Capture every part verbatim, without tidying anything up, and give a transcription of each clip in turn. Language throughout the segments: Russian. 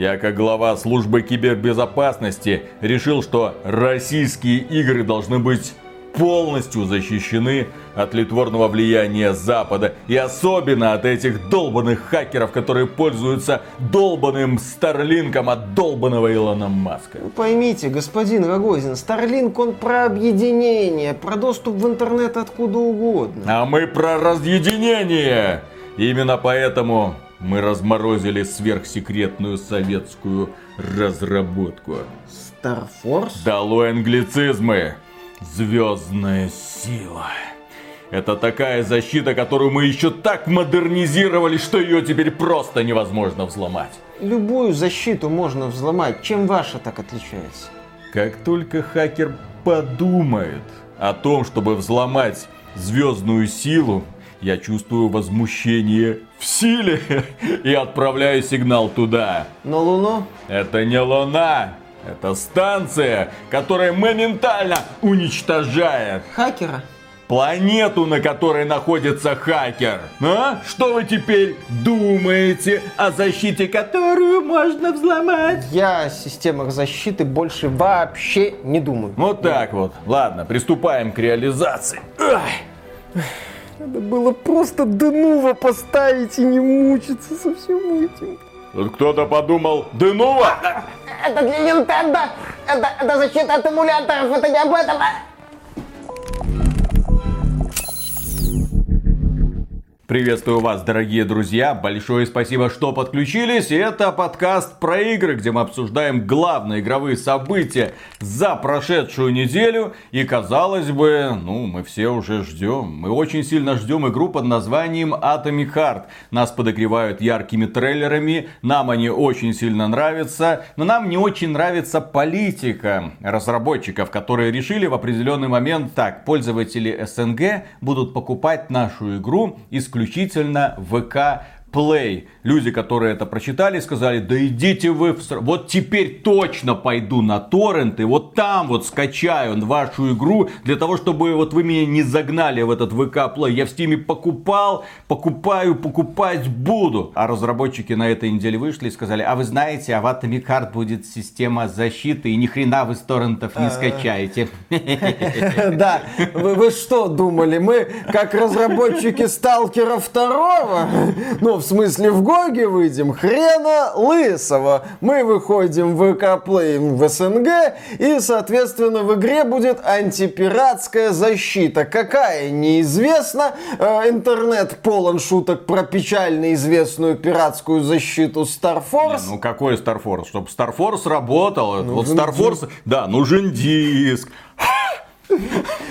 Я, как глава службы кибербезопасности, решил, что российские игры должны быть полностью защищены от литворного влияния Запада. И особенно от этих долбанных хакеров, которые пользуются долбанным Старлинком от долбанного Илона Маска. Поймите, господин Рогозин, Старлинк он про объединение, про доступ в интернет откуда угодно. А мы про разъединение. Именно поэтому мы разморозили сверхсекретную советскую разработку. StarForce? Долой англицизмы. Звездная сила. Это такая защита, которую мы еще так модернизировали, что ее теперь просто невозможно взломать. Любую защиту можно взломать. Чем ваша так отличается? Как только хакер подумает о том, чтобы взломать звездную силу, я чувствую возмущение в силе и отправляю сигнал туда. На Луну? Это не Луна. Это станция, которая моментально уничтожает... Хакера? Планету, на которой находится хакер. А? Что вы теперь думаете о защите, которую можно взломать? Я о системах защиты больше вообще не думаю. Вот так вот. Ладно, приступаем к реализации. Ах. Надо было просто Denuvo поставить и не мучиться со всем этим. Тут кто-то подумал, Denuvo? Это для Nintendo, это, это защита от эмуляторов, это не об этом. Приветствую вас, дорогие друзья, большое спасибо, что подключились. Это подкаст про игры, где мы обсуждаем главные игровые события за прошедшую неделю. И казалось бы, ну мы все уже ждем. Мы очень сильно ждем игру под названием Atomic Heart. Нас подогревают яркими трейлерами, нам они очень сильно нравятся. Но нам не очень нравится политика разработчиков, которые решили в определенный момент, так, пользователи СНГ будут покупать нашу игру исключительно исключительно ВК Play. Люди, которые это прочитали, сказали, да идите вы, в... вот теперь точно пойду на торрент и вот там вот скачаю вашу игру, для того, чтобы вот вы меня не загнали в этот ВК Play. Я в Steam покупал, покупаю, покупать буду. А разработчики на этой неделе вышли и сказали, а вы знаете, а в Atomic Heart будет система защиты, и ни хрена вы с торрентов не скачаете. Да, вы что думали, мы как разработчики Сталкера второго, ну, в смысле, в Гоге выйдем хрена лысого. Мы выходим в ВК Play в СНГ, и, соответственно, в игре будет антипиратская защита. Какая, неизвестно. Э, интернет полон шуток про печально известную пиратскую защиту StarForce. Не, ну, какой StarForce? Чтобы StarForce работал. Вот StarForce, да, нужен диск.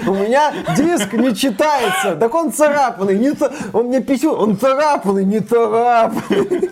У меня диск не читается, так он царапанный, не ц... он мне писю, он царапанный, не царапанный.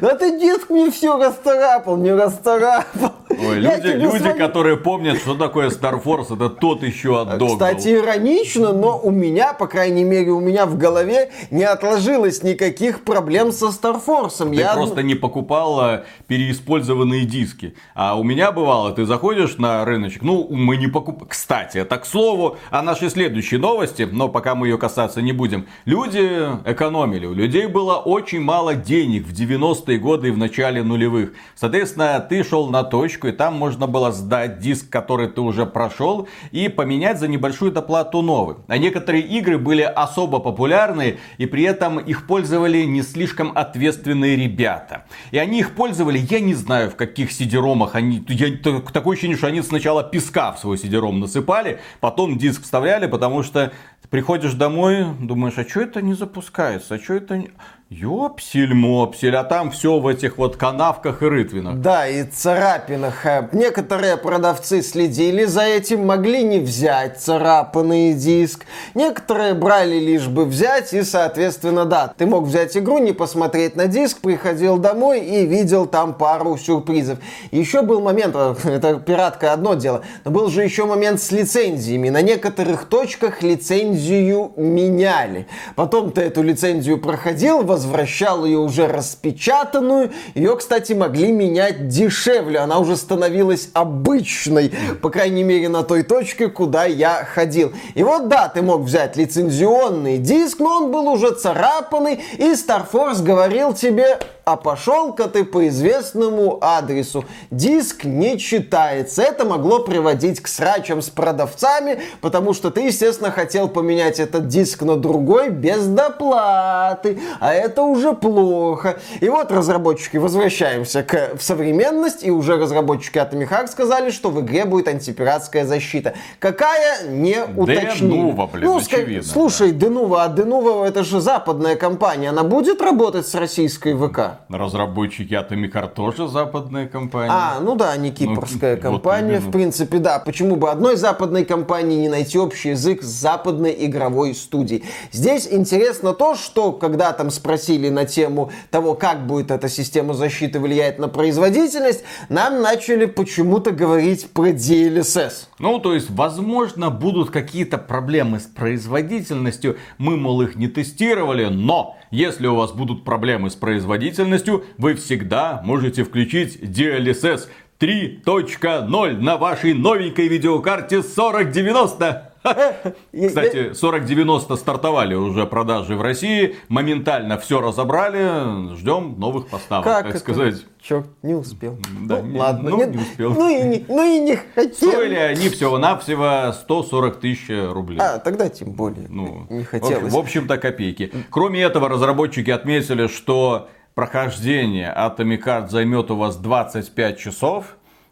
Да ты диск мне все расцарапал, не расцарапал. Ой, люди, люди вами... которые помнят, что такое StarForce, это тот еще отдог. Кстати, иронично, но у меня, по крайней мере, у меня в голове не отложилось никаких проблем со StarForce. Ты Я... просто не покупал переиспользованные диски. А у меня бывало, ты заходишь на рыночек, ну, мы не покупаем. Кстати, это к слову о нашей следующей новости, но пока мы ее касаться не будем. Люди экономили, у людей было очень мало денег в девяностые годы и в начале нулевых. Соответственно, ты шел на точку, и там можно было сдать диск, который ты уже прошел, и поменять за небольшую доплату новый. А некоторые игры были особо популярны, и при этом их пользовали не слишком ответственные ребята. И они их пользовали, я не знаю, в каких си ди-ромах они... Я, такое ощущение, что они сначала песка в свой си ди-ром насыпали, потом диск вставляли, потому что приходишь домой, думаешь, а что это не запускается, а что это не... Ёпсель-мопсель, а там все в этих вот канавках и рытвинах. Да, и царапинах. Некоторые продавцы следили за этим, могли не взять царапанный диск. Некоторые брали лишь бы взять, и, соответственно, да, ты мог взять игру, не посмотреть на диск, приходил домой и видел там пару сюрпризов. Еще был момент, это пиратка одно дело, но был же еще момент с лицензиями. На некоторых точках лицензию меняли. Потом ты эту лицензию проходил, возвращался, возвращал ее уже распечатанную. Ее, кстати, могли менять дешевле. Она уже становилась обычной, по крайней мере, на той точке, куда я ходил. И вот, да, ты мог взять лицензионный диск, но он был уже царапанный, и StarForce говорил тебе... А пошел-ка ты по известному адресу. Диск не читается. Это могло приводить к срачам с продавцами, потому что ты, естественно, хотел поменять этот диск на другой без доплаты. А это уже плохо. И вот разработчики, возвращаемся к, в современность, и уже разработчики Atomic Heart сказали, что в игре будет антипиратская защита. Какая? Не уточнили. Denuvo, блин, ну, очевидно. Ск... Слушай, да. Denuvo, а Denuvo это же западная компания. Она будет работать с российской ВК? Разработчики Atomic Heart тоже западная компания. А, ну да, не кипрская ну, компания. Вот, в принципе, да. Почему бы одной западной компании не найти общий язык с западной игровой студией? Здесь интересно то, что когда там спросили на тему того, как будет эта система защиты влиять на производительность, нам начали почему-то говорить про ди эл эс эс. Ну, то есть, возможно, будут какие-то проблемы с производительностью. Мы, мол, их не тестировали, но если у вас будут проблемы с производительностью, вы всегда можете включить ди эл эс эс три точка ноль на вашей новенькой видеокарте сорок девяносто. Кстати, сорок девяносто стартовали уже продажи в России. Моментально все разобрали. Ждем новых поставок, как так это? сказать. Черт, не успел. Да, ну, не, ладно, ну, нет, не успел. Ну, и не, ну и не хотел. Стоили они всего-навсего сто сорок тысяч рублей. А, тогда тем более. Ну, не хотелось. В общем-то, копейки. Кроме этого, разработчики отметили, что... Прохождение Atomic Heart займет у вас двадцать пять часов.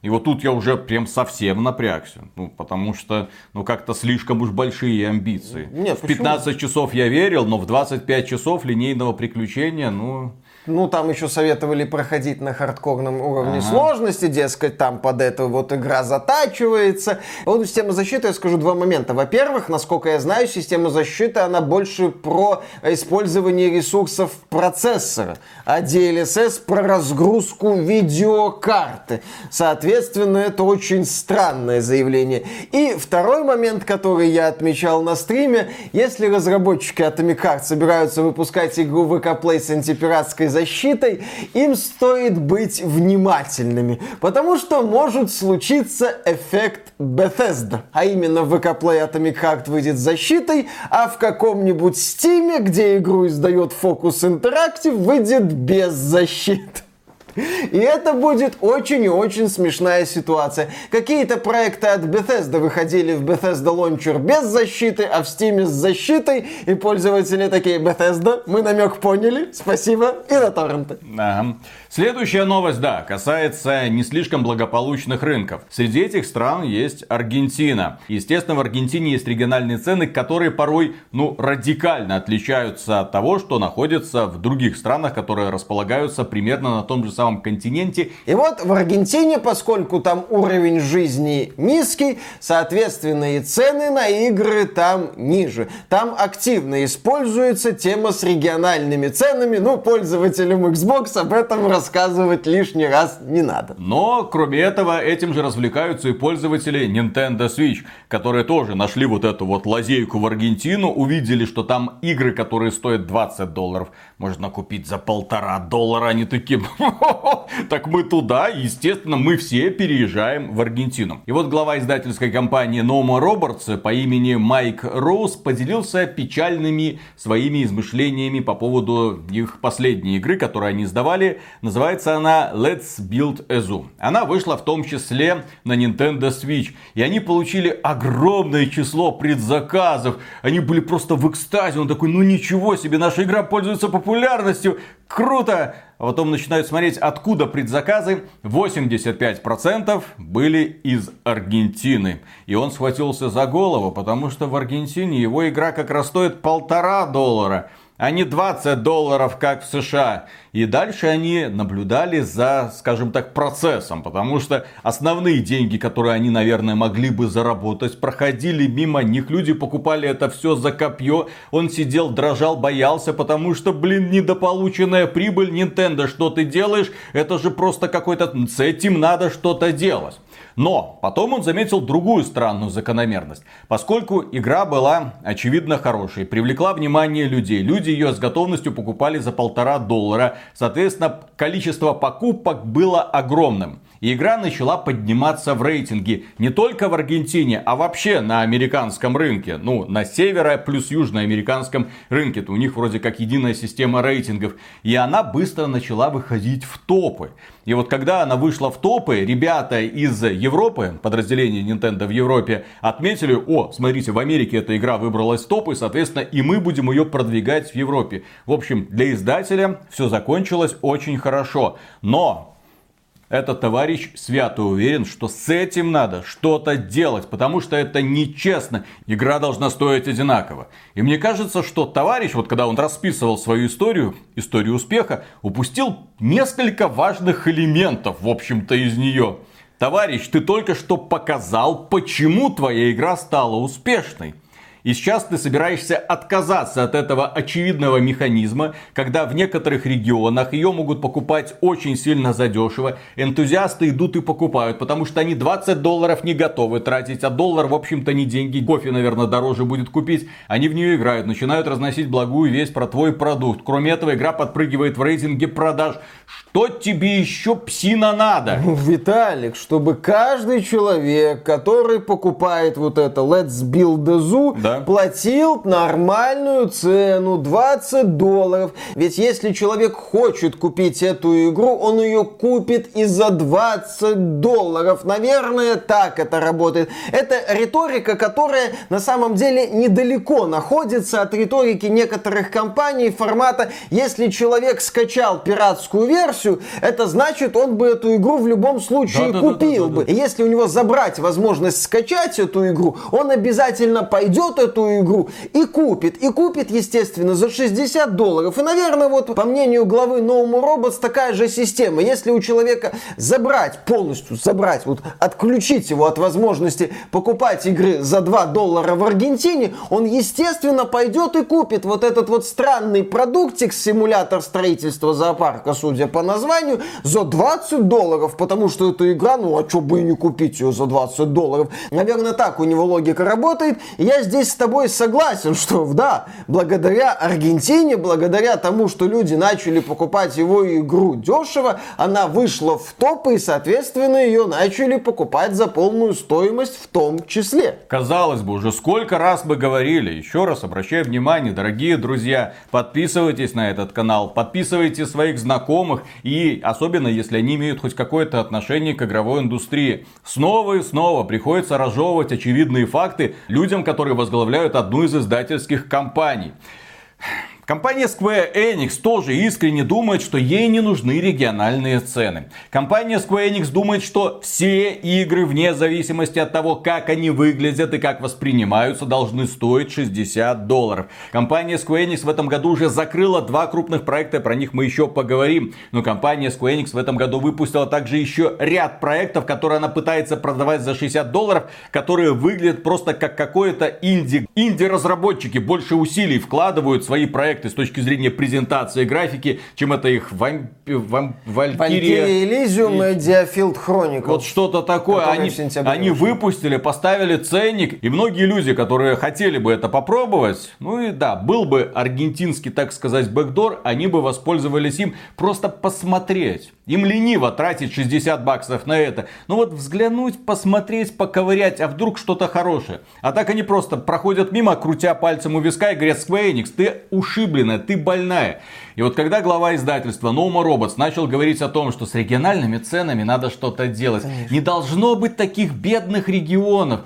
И вот тут я уже прям совсем напрягся. Ну, потому что, ну, как-то слишком уж большие амбиции. Нет, в пятнадцать почему? Часов я верил, но в двадцать пять часов линейного приключения, ну... Ну, там еще советовали проходить на хардкорном уровне ага. сложности, дескать, там под это вот игра затачивается. Вот система защиты, я скажу два момента. Во-первых, насколько я знаю, система защиты, она больше про использование ресурсов процессора, а ди эл эс эс про разгрузку видеокарты. Соответственно, это очень странное заявление. И второй момент, который я отмечал на стриме, если разработчики Atomic Heart собираются выпускать игру ВК Play с антипиратской защитой, им стоит быть внимательными, потому что может случиться эффект Bethesda, а именно в ВК Play Atomic Heart выйдет с защитой, а в каком-нибудь Steam, где игру издает Focus Interactive, выйдет без защиты. И это будет очень и очень смешная ситуация. Какие-то проекты от Bethesda выходили в Bethesda Launcher без защиты, а в Steam с защитой, и пользователи такие: Bethesda, мы намек поняли, спасибо, и на торренты. Ага. Следующая новость, да, касается не слишком благополучных рынков. Среди этих стран есть Аргентина. Естественно, в Аргентине есть региональные цены, которые порой, ну, радикально отличаются от того, что находится в других странах, которые располагаются примерно на том же самом континенте. И вот в Аргентине, поскольку там уровень жизни низкий, соответственно и цены на игры там ниже. Там активно используется тема с региональными ценами, но пользователям Xbox об этом рассказывать лишний раз не надо. Но, кроме этого, этим же развлекаются и пользователи Nintendo Switch, которые тоже нашли вот эту вот лазейку в Аргентину, увидели, что там игры, которые стоят двадцать долларов, можно купить за полтора доллара, они такие... Так мы туда, естественно, мы все переезжаем в Аргентину. И вот глава издательской компании No More Robots по имени Майк Роуз поделился печальными своими измышлениями по поводу их последней игры, которую они издавали. Называется она Let's Build a Zoo. Она вышла в том числе на Nintendo Switch. И они получили огромное число предзаказов. Они были просто в экстазе. Он такой: ну ничего себе, наша игра пользуется популярностью. Круто! А потом начинают смотреть, откуда предзаказы. восемьдесят пять процентов были из Аргентины. И он схватился за голову, потому что в Аргентине его игра как раз стоит полтора доллара, а не двадцать долларов, как в США. И дальше они наблюдали за, скажем так, процессом, потому что основные деньги, которые они, наверное, могли бы заработать, проходили мимо них. Люди покупали это все за копье. Он сидел, дрожал, боялся, потому что, блин, недополученная прибыль. Nintendo, что ты делаешь? Это же просто какой-то... С этим надо что-то делать. Но потом он заметил другую странную закономерность. Поскольку игра была очевидно хорошей, привлекла внимание людей. Люди ее с готовностью покупали за полтора доллара. Соответственно, количество покупок было огромным. И игра начала подниматься в рейтинге. Не только в Аргентине, а вообще на американском рынке. Ну, на северо плюс южноамериканском рынке. У них вроде как единая система рейтингов. И она быстро начала выходить в топы. И вот когда она вышла в топы, ребята из Европы, подразделение Nintendo в Европе, отметили: о, смотрите, в Америке эта игра выбралась в топы, соответственно, и мы будем ее продвигать в Европе. В общем, для издателя все закончилось очень хорошо. Но... этот товарищ свято уверен, что с этим надо что-то делать, потому что это нечестно. Игра должна стоить одинаково. И мне кажется, что товарищ, вот когда он расписывал свою историю, историю успеха, упустил несколько важных элементов, в общем-то, из нее. Товарищ, ты только что показал, почему твоя игра стала успешной. И сейчас ты собираешься отказаться от этого очевидного механизма, когда в некоторых регионах ее могут покупать очень сильно задешево. Энтузиасты идут и покупают, потому что они двадцать долларов не готовы тратить, а доллар, в общем-то, не деньги. Кофе, наверное, дороже будет купить. Они в нее играют, начинают разносить благую весть про твой продукт. Кроме этого, игра подпрыгивает в рейтинге продаж. Что тебе еще, псина, надо? Виталик, чтобы каждый человек, который покупает вот это Let's Build the Zoo, да, платил нормальную цену, двадцать долларов. Ведь если человек хочет купить эту игру, он ее купит и за двадцать долларов. Наверное, так это работает. Это риторика, которая на самом деле недалеко находится от риторики некоторых компаний формата: если человек скачал пиратскую версию, это значит, он бы эту игру в любом случае да, купил да, да, да, да, бы. И если у него забрать возможность скачать эту игру, он обязательно пойдет эту игру и купит. И купит, естественно, за шестьдесят долларов. И, наверное, вот по мнению главы No More Robots, такая же система. Если у человека забрать полностью, забрать, вот отключить его от возможности покупать игры за два доллара в Аргентине, он, естественно, пойдет и купит вот этот вот странный продуктик, симулятор строительства зоопарка, судя по названию, за двадцать долларов, потому что эта игра, ну, а что бы и не купить ее за двадцать долларов. Наверное, так у него логика работает. Я здесь с тобой согласен, что да, благодаря Аргентине, благодаря тому, что люди начали покупать его игру дешево, она вышла в топ, и, соответственно, ее начали покупать за полную стоимость в том числе. Казалось бы, уже сколько раз мы говорили, еще раз обращаю внимание, дорогие друзья, подписывайтесь на этот канал, подписывайте своих знакомых, и особенно, если они имеют хоть какое-то отношение к игровой индустрии. Снова и снова приходится разжевывать очевидные факты людям, которые возглавляют возглавляют одну из издательских компаний. Компания Square Enix тоже искренне думает, что ей не нужны региональные цены. Компания Square Enix думает, что все игры, вне зависимости от того, как они выглядят и как воспринимаются, должны стоить шестьдесят долларов. Компания Square Enix в этом году уже закрыла два крупных проекта, про них мы еще поговорим. Но компания Square Enix в этом году выпустила также еще ряд проектов, которые она пытается продавать за шестьдесят долларов, которые выглядят просто как какое-то инди. Инди-разработчики больше усилий вкладывают в свои проекты с точки зрения презентации графики, чем это их вам... Вам... Valkyrie Elysium и Диафилд Хроникл. Вот что-то такое. Они, они выпустили, поставили ценник, и многие люди, которые хотели бы это попробовать, ну и да, был бы аргентинский, так сказать, бэкдор, они бы воспользовались им просто посмотреть. Им лениво тратить шестьдесят баксов на это. Ну вот взглянуть, посмотреть, поковырять, а вдруг что-то хорошее. А так они просто проходят мимо, крутя пальцем у виска, и говорят: Square Enix, ты ушибленная, ты больная. И вот когда глава издательства No More Robots начал говорить о том, что с региональными ценами надо что-то делать, конечно, не должно быть таких бедных регионов,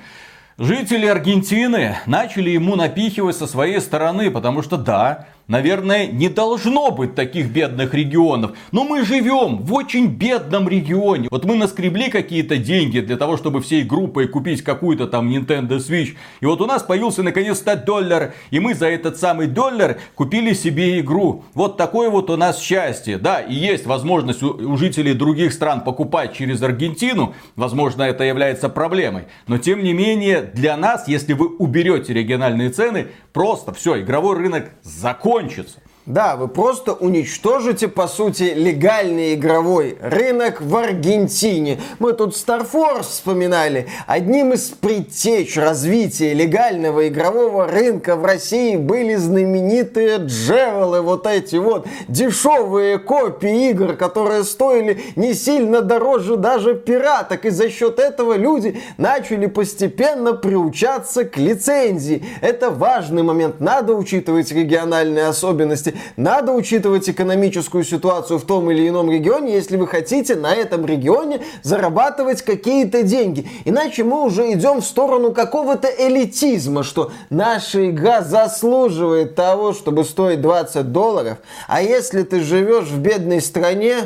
жители Аргентины начали ему напихивать со своей стороны, потому что да, наверное, не должно быть таких бедных регионов. Но мы живем в очень бедном регионе. Вот мы наскребли какие-то деньги для того, чтобы всей группой купить какую-то там Nintendo Switch. И вот у нас появился наконец-то доллар. И мы за этот самый доллар купили себе игру. Вот такое вот у нас счастье. Да, и есть возможность у, у жителей других стран покупать через Аргентину. Возможно, это является проблемой. Но тем не менее, для нас, если вы уберете региональные цены, просто все, игровой рынок закончится. Да, вы просто уничтожите, по сути, легальный игровой рынок в Аргентине. Мы тут StarForce вспоминали. Одним из предтеч развития легального игрового рынка в России были знаменитые джевелы. Вот эти вот дешевые копии игр, которые стоили не сильно дороже даже пираток. И за счет этого люди начали постепенно приучаться к лицензии. Это важный момент. Надо учитывать региональные особенности. Надо учитывать экономическую ситуацию в том или ином регионе, если вы хотите на этом регионе зарабатывать какие-то деньги. Иначе мы уже идем в сторону какого-то элитизма, что наша игра заслуживает того, чтобы стоить двадцать долларов. А если ты живешь в бедной стране,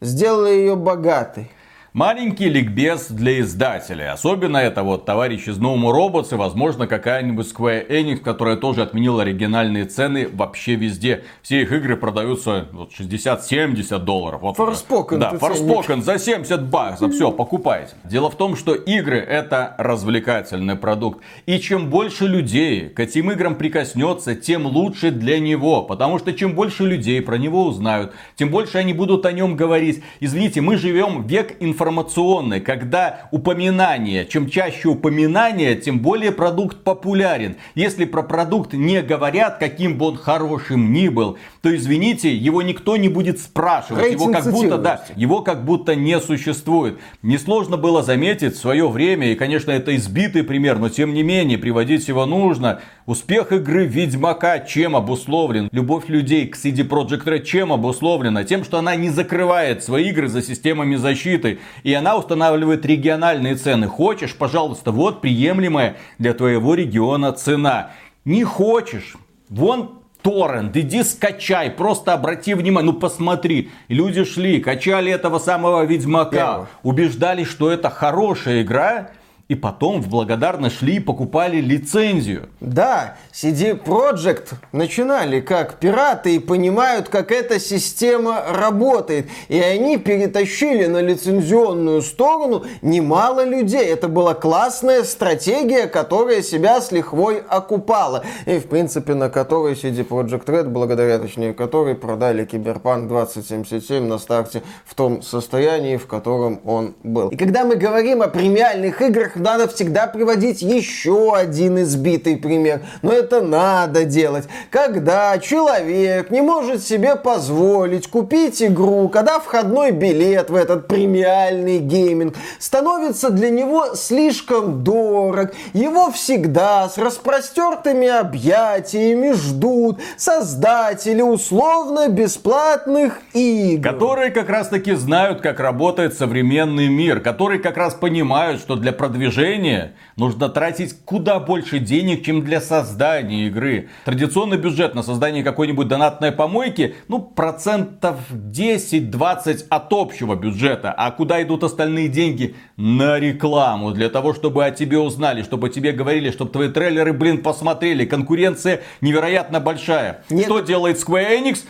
сделай ее богатой. Маленький ликбез для издателей. Особенно это вот товарищи из No More Robots и, возможно, какая-нибудь Square Enix, которая тоже отменила оригинальные цены вообще везде. Все их игры продаются вот, шестьдесят-семьдесят долларов. Вот Forspoken. Да, Forspoken за семьдесят баксов. Все, покупайте. Дело в том, что игры это развлекательный продукт. И чем больше людей к этим играм прикоснется, тем лучше для него. Потому что чем больше людей про него узнают, тем больше они будут о нем говорить. Извините, мы живем век информации. Информационный, когда упоминание, чем чаще упоминание, тем более продукт популярен. Если про продукт не говорят, каким бы он хорошим ни был, то извините, его никто не будет спрашивать. Его как будто, да, его как будто не существует. Несложно было заметить в свое время, и, конечно, это избитый пример, но тем не менее, приводить его нужно. Успех игры Ведьмака чем обусловлен? Любовь людей к си ди Projekt Red чем обусловлена? Тем, что она не закрывает свои игры за системами защиты. И она устанавливает региональные цены. Хочешь, пожалуйста, вот приемлемая для твоего региона цена. Не хочешь, вон торрент, иди скачай, просто обрати внимание, ну посмотри. Люди шли, качали этого самого Ведьмака, убеждались, что это хорошая игра. И потом в благодарность шли и покупали лицензию. Да, си ди Projekt начинали как пираты и понимают, как эта система работает. И они перетащили на лицензионную сторону немало людей. Это была классная стратегия, которая себя с лихвой окупала. И, в принципе, на которой си ди Projekt Red, благодаря, точнее, которой продали Cyberpunk двадцать семьдесят семь на старте в том состоянии, в котором он был. И когда мы говорим о премиальных играх, надо всегда приводить еще один избитый пример. Но это надо делать. Когда человек не может себе позволить купить игру, когда входной билет в этот премиальный гейминг становится для него слишком дорог, его всегда с распростертыми объятиями ждут создатели условно-бесплатных игр. Которые как раз-таки знают, как работает современный мир. Которые как раз понимают, что для продвижения нужно тратить куда больше денег, чем для создания игры. Традиционный бюджет на создание какой-нибудь донатной помойки, ну, процентов десять-двадцать от общего бюджета. А куда идут остальные деньги? На рекламу. Для того, чтобы о тебе узнали, чтобы тебе говорили, чтобы твои трейлеры, блин, посмотрели. Конкуренция невероятно большая. Нет. Что делает Square Enix?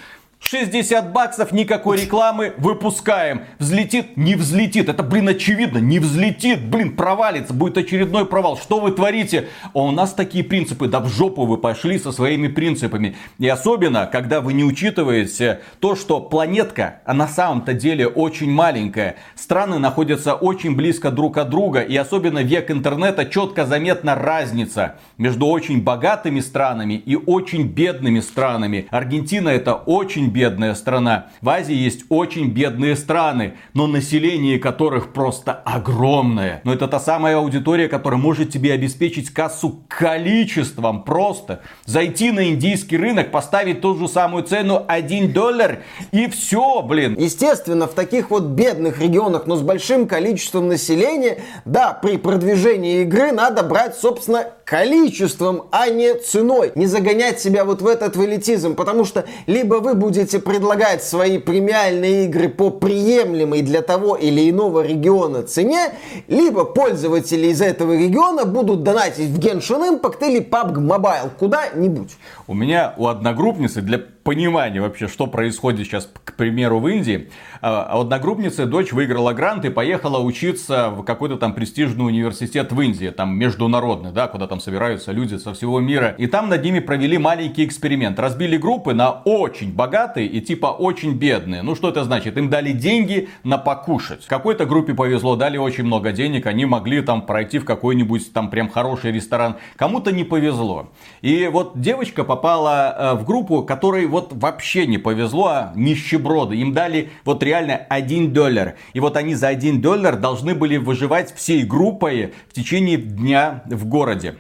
шестьдесят баксов, никакой рекламы, выпускаем. Взлетит? Не взлетит. Это, блин, очевидно, не взлетит. Блин, провалится, будет очередной провал. Что вы творите? У нас такие принципы. Да в жопу вы пошли со своими принципами. И особенно, когда вы не учитываете то, что планетка, а на самом-то деле очень маленькая. Страны находятся очень близко друг от друга. И особенно век интернета четко заметна разница между очень богатыми странами и очень бедными странами. Аргентина это очень бедная страна. В Азии есть очень бедные страны, но население которых просто огромное. Но это та самая аудитория, которая может тебе обеспечить кассу количеством просто. Зайти на индийский рынок, поставить ту же самую цену один доллар и все, блин. Естественно, в таких вот бедных регионах, но с большим количеством населения, да, при продвижении игры надо брать, собственно, количеством, а не ценой. Не загонять себя вот в этот элитизм, потому что либо вы будете будете предлагать свои премиальные игры по приемлемой для того или иного региона цене, либо пользователи из этого региона будут донатить в Genshin Impact или пабг Mobile, куда-нибудь. У меня у одногруппницы для понимание вообще, что происходит сейчас, к примеру, в Индии. Одногруппница, дочь выиграла грант и поехала учиться в какой-то там престижный университет в Индии, там международный, да, куда там собираются люди со всего мира. И там над ними провели маленький эксперимент. Разбили группы на очень богатые и типа очень бедные. Ну что это значит? Им дали деньги на покушать. Какой-то группе повезло, дали очень много денег, они могли там пройти в какой-нибудь там прям хороший ресторан. Кому-то не повезло. И вот девочка попала в группу, которой вот вообще не повезло, а нищеброды. Им дали вот реально один доллар. И вот они за один доллар должны были выживать всей группой в течение дня в городе.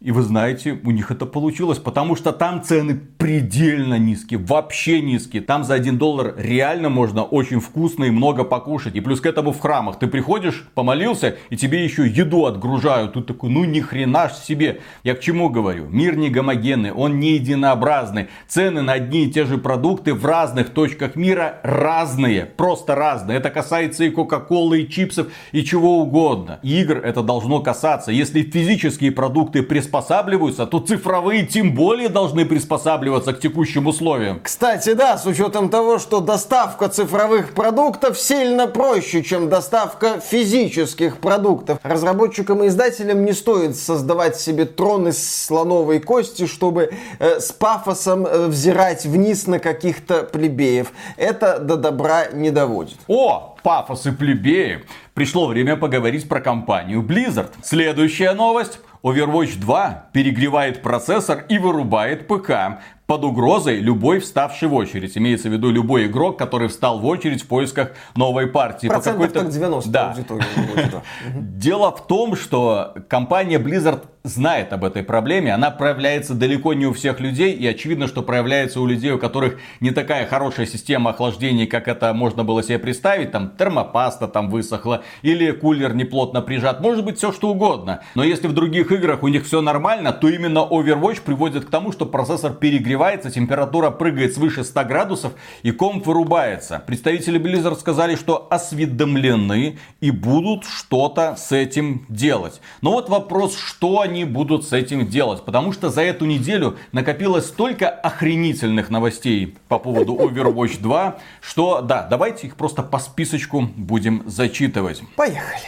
И вы знаете, у них это получилось, потому что там цены предельно низкие, вообще низкие. Там за один доллар реально можно очень вкусно и много покушать. И плюс к этому в храмах ты приходишь, помолился, и тебе еще еду отгружают. Тут такой, ну ни хрена ж себе. Я к чему говорю? Мир не гомогенный, он не единообразный. Цены на одни и те же продукты в разных точках мира разные, просто разные. Это касается и кока-колы, и чипсов, и чего угодно. Игр это должно касаться. Если физические продукты приспособлены, то цифровые тем более должны приспосабливаться к текущим условиям. Кстати, да, с учетом того, что доставка цифровых продуктов сильно проще, чем доставка физических продуктов. Разработчикам и издателям не стоит создавать себе трон из слоновой кости, чтобы э, с пафосом э, взирать вниз на каких-то плебеев. Это до добра не доводит. О, пафос и плебеи! Пришло время поговорить про компанию Blizzard. Следующая новость. Overwatch два перегревает процессор и вырубает ПК. Под угрозой любой вставший в очередь. Имеется в виду любой игрок, который встал в очередь в поисках новой партии. Процентов так девяносто. Да. Дело в том, что компания Blizzard знает об этой проблеме. Она проявляется далеко не у всех людей. И очевидно, что проявляется у людей, у которых не такая хорошая система охлаждения, как это можно было себе представить. Там термопаста там высохла. Или кулер неплотно прижат. Может быть, все что угодно. Но если в других играх у них все нормально, то именно Overwatch приводит к тому, что процессор перегревается. Температура прыгает свыше ста градусов и комп вырубается. Представители Blizzard сказали, что осведомлены и будут что-то с этим делать. Но вот вопрос, что они будут с этим делать. Потому что за эту неделю накопилось столько охренительных новостей по поводу Overwatch два, что да, давайте их просто по списочку будем зачитывать. Поехали.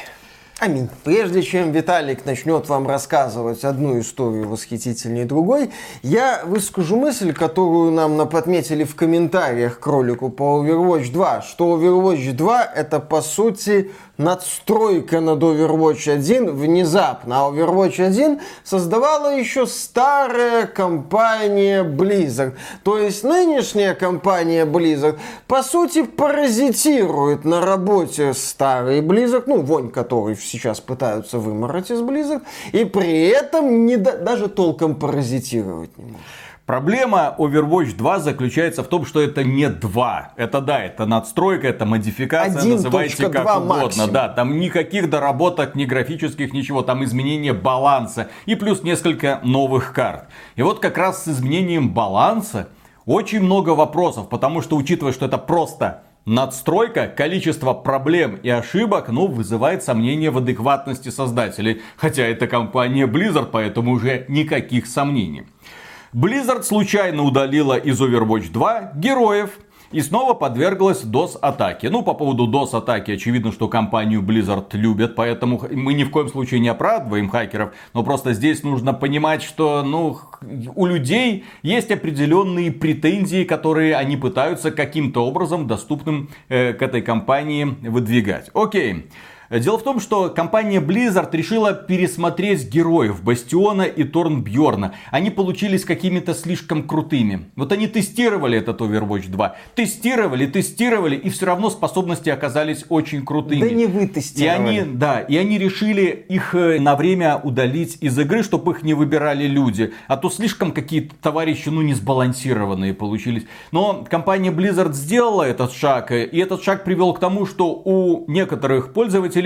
Аминь. Прежде чем Виталик начнет вам рассказывать одну историю восхитительнее другой, я выскажу мысль, которую нам наподметили в комментариях к ролику по Overwatch два, что Overwatch два это по сути надстройка над Overwatch один внезапно. А Overwatch один создавала еще старая компания Blizzard. То есть нынешняя компания Blizzard по сути паразитирует на работе старой Blizzard, ну вонь которой сейчас пытаются вымороть из Blizzard, и при этом не до... даже толком паразитировать не могут. Проблема Overwatch два заключается в том, что это не два. Это да, это надстройка, это модификация, называйте как угодно. Максимум. Да, там никаких доработок, ни графических, ничего. Там изменение баланса и плюс несколько новых карт. И вот как раз с изменением баланса очень много вопросов, потому что учитывая, что это просто... надстройка, количество проблем и ошибок, ну, вызывает сомнения в адекватности создателей. Хотя это компания Blizzard, поэтому уже никаких сомнений. Blizzard случайно удалила из Overwatch два героев. И снова подверглась дос-атаке. Ну, по поводу дос-атаки, очевидно, что компанию Blizzard любят, поэтому мы ни в коем случае не оправдываем хакеров, но просто здесь нужно понимать, что, ну, у людей есть определенные претензии, которые они пытаются каким-то образом доступным э, к этой компании выдвигать. Окей. Дело в том, что компания Blizzard решила пересмотреть героев Бастиона и Торнбьорна. Они получились какими-то слишком крутыми. Вот они тестировали этот Overwatch два. Тестировали, тестировали, и все равно способности оказались очень крутыми. Да не вы тестировали. И они, да, и они решили их на время удалить из игры, чтобы их не выбирали люди. А то слишком какие-то товарищи, ну, несбалансированные получились. Но компания Blizzard сделала этот шаг, и этот шаг привел к тому, что у некоторых пользователей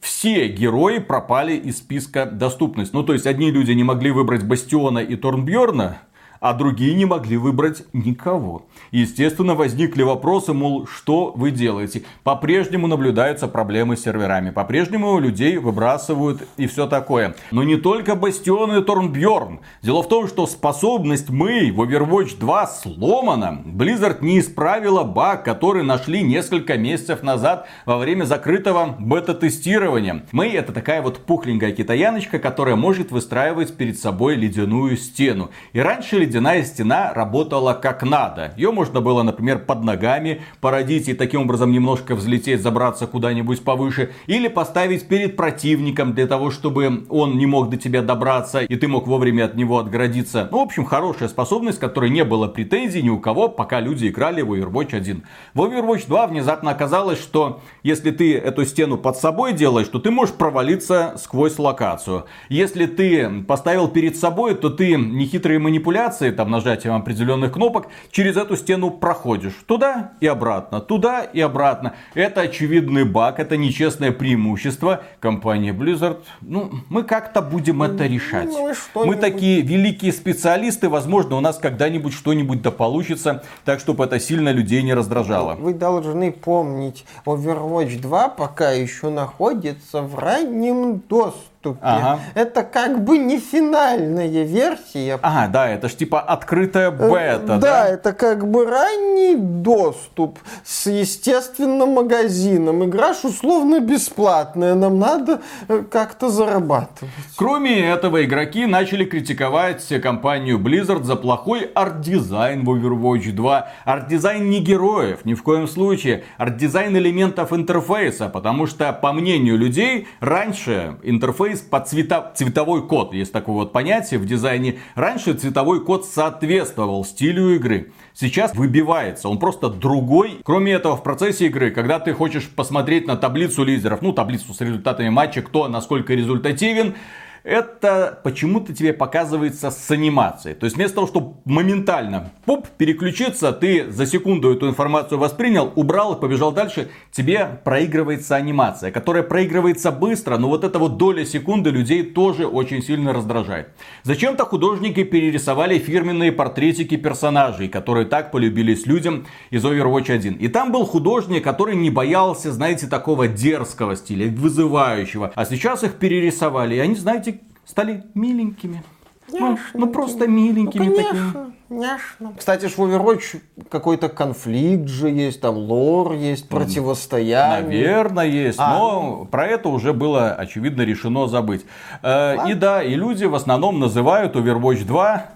все герои пропали из списка доступности. Ну, то есть, одни люди не могли выбрать Бастиона и Торнбьорна, а другие не могли выбрать никого. Естественно, возникли вопросы, мол, что вы делаете? По-прежнему наблюдаются проблемы с серверами, по-прежнему людей выбрасывают и все такое. Но не только Бастион и Торнбьорн. Дело в том, что способность Мэй в Overwatch два сломана. Blizzard не исправила баг, который нашли несколько месяцев назад во время закрытого бета-тестирования. Мэй — это такая вот пухленькая китаяночка, которая может выстраивать перед собой ледяную стену. И раньше ледяная стена работала как надо. Ее можно было, например, под ногами породить и таким образом немножко взлететь, забраться куда-нибудь повыше. Или поставить перед противником для того, чтобы он не мог до тебя добраться и ты мог вовремя от него отгородиться. Ну, в общем, хорошая способность, которой не было претензий ни у кого, пока люди играли в Overwatch один. В Overwatch два внезапно оказалось, что если ты эту стену под собой делаешь, то ты можешь провалиться сквозь локацию. Если ты поставил перед собой, то ты нехитрые манипуляции, там нажатием определенных кнопок, через эту стену проходишь. Туда и обратно, туда и обратно. Это очевидный баг, это нечестное преимущество. Компания Blizzard, ну, мы как-то будем это решать. Ну, мы такие великие специалисты, возможно, у нас когда-нибудь что-нибудь да получится, так, чтобы это сильно людей не раздражало. Вы должны помнить, Overwatch два пока еще находится в раннем доступе. Ага. Это как бы не финальная версия. Ага, да, это ж типа открытая бета, да? Да, это как бы ранний доступ с естественным магазином. Игра ж условно бесплатная, нам надо как-то зарабатывать. Кроме этого, игроки начали критиковать компанию Blizzard за плохой арт-дизайн в Overwatch два. Арт-дизайн не героев, ни в коем случае. Арт-дизайн элементов интерфейса, потому что, по мнению людей, раньше интерфейс под цвета... цветовой код, есть такое вот понятие в дизайне. Раньше цветовой код соответствовал стилю игры. Сейчас выбивается, он просто другой. Кроме этого, в процессе игры, когда ты хочешь посмотреть на таблицу лидеров, ну, таблицу с результатами матча, кто насколько результативен, это почему-то тебе показывается с анимацией. То есть вместо того, чтобы моментально поп, переключиться, ты за секунду эту информацию воспринял, убрал и побежал дальше, тебе проигрывается анимация, которая проигрывается быстро, но вот эта вот доля секунды людей тоже очень сильно раздражает. Зачем-то художники перерисовали фирменные портретики персонажей, которые так полюбились людям из Overwatch один. И там был художник, который не боялся, знаете, такого дерзкого стиля, вызывающего. А сейчас их перерисовали, и они, знаете, стали миленькими. Ну, ну, просто миленькими, ну, такими. Няшно. Кстати, в Overwatch какой-то конфликт же есть, там лор есть, противостояние. Наверное, есть, а, но ну... про это уже было, очевидно, решено забыть. А? И да, и люди в основном называют Overwatch два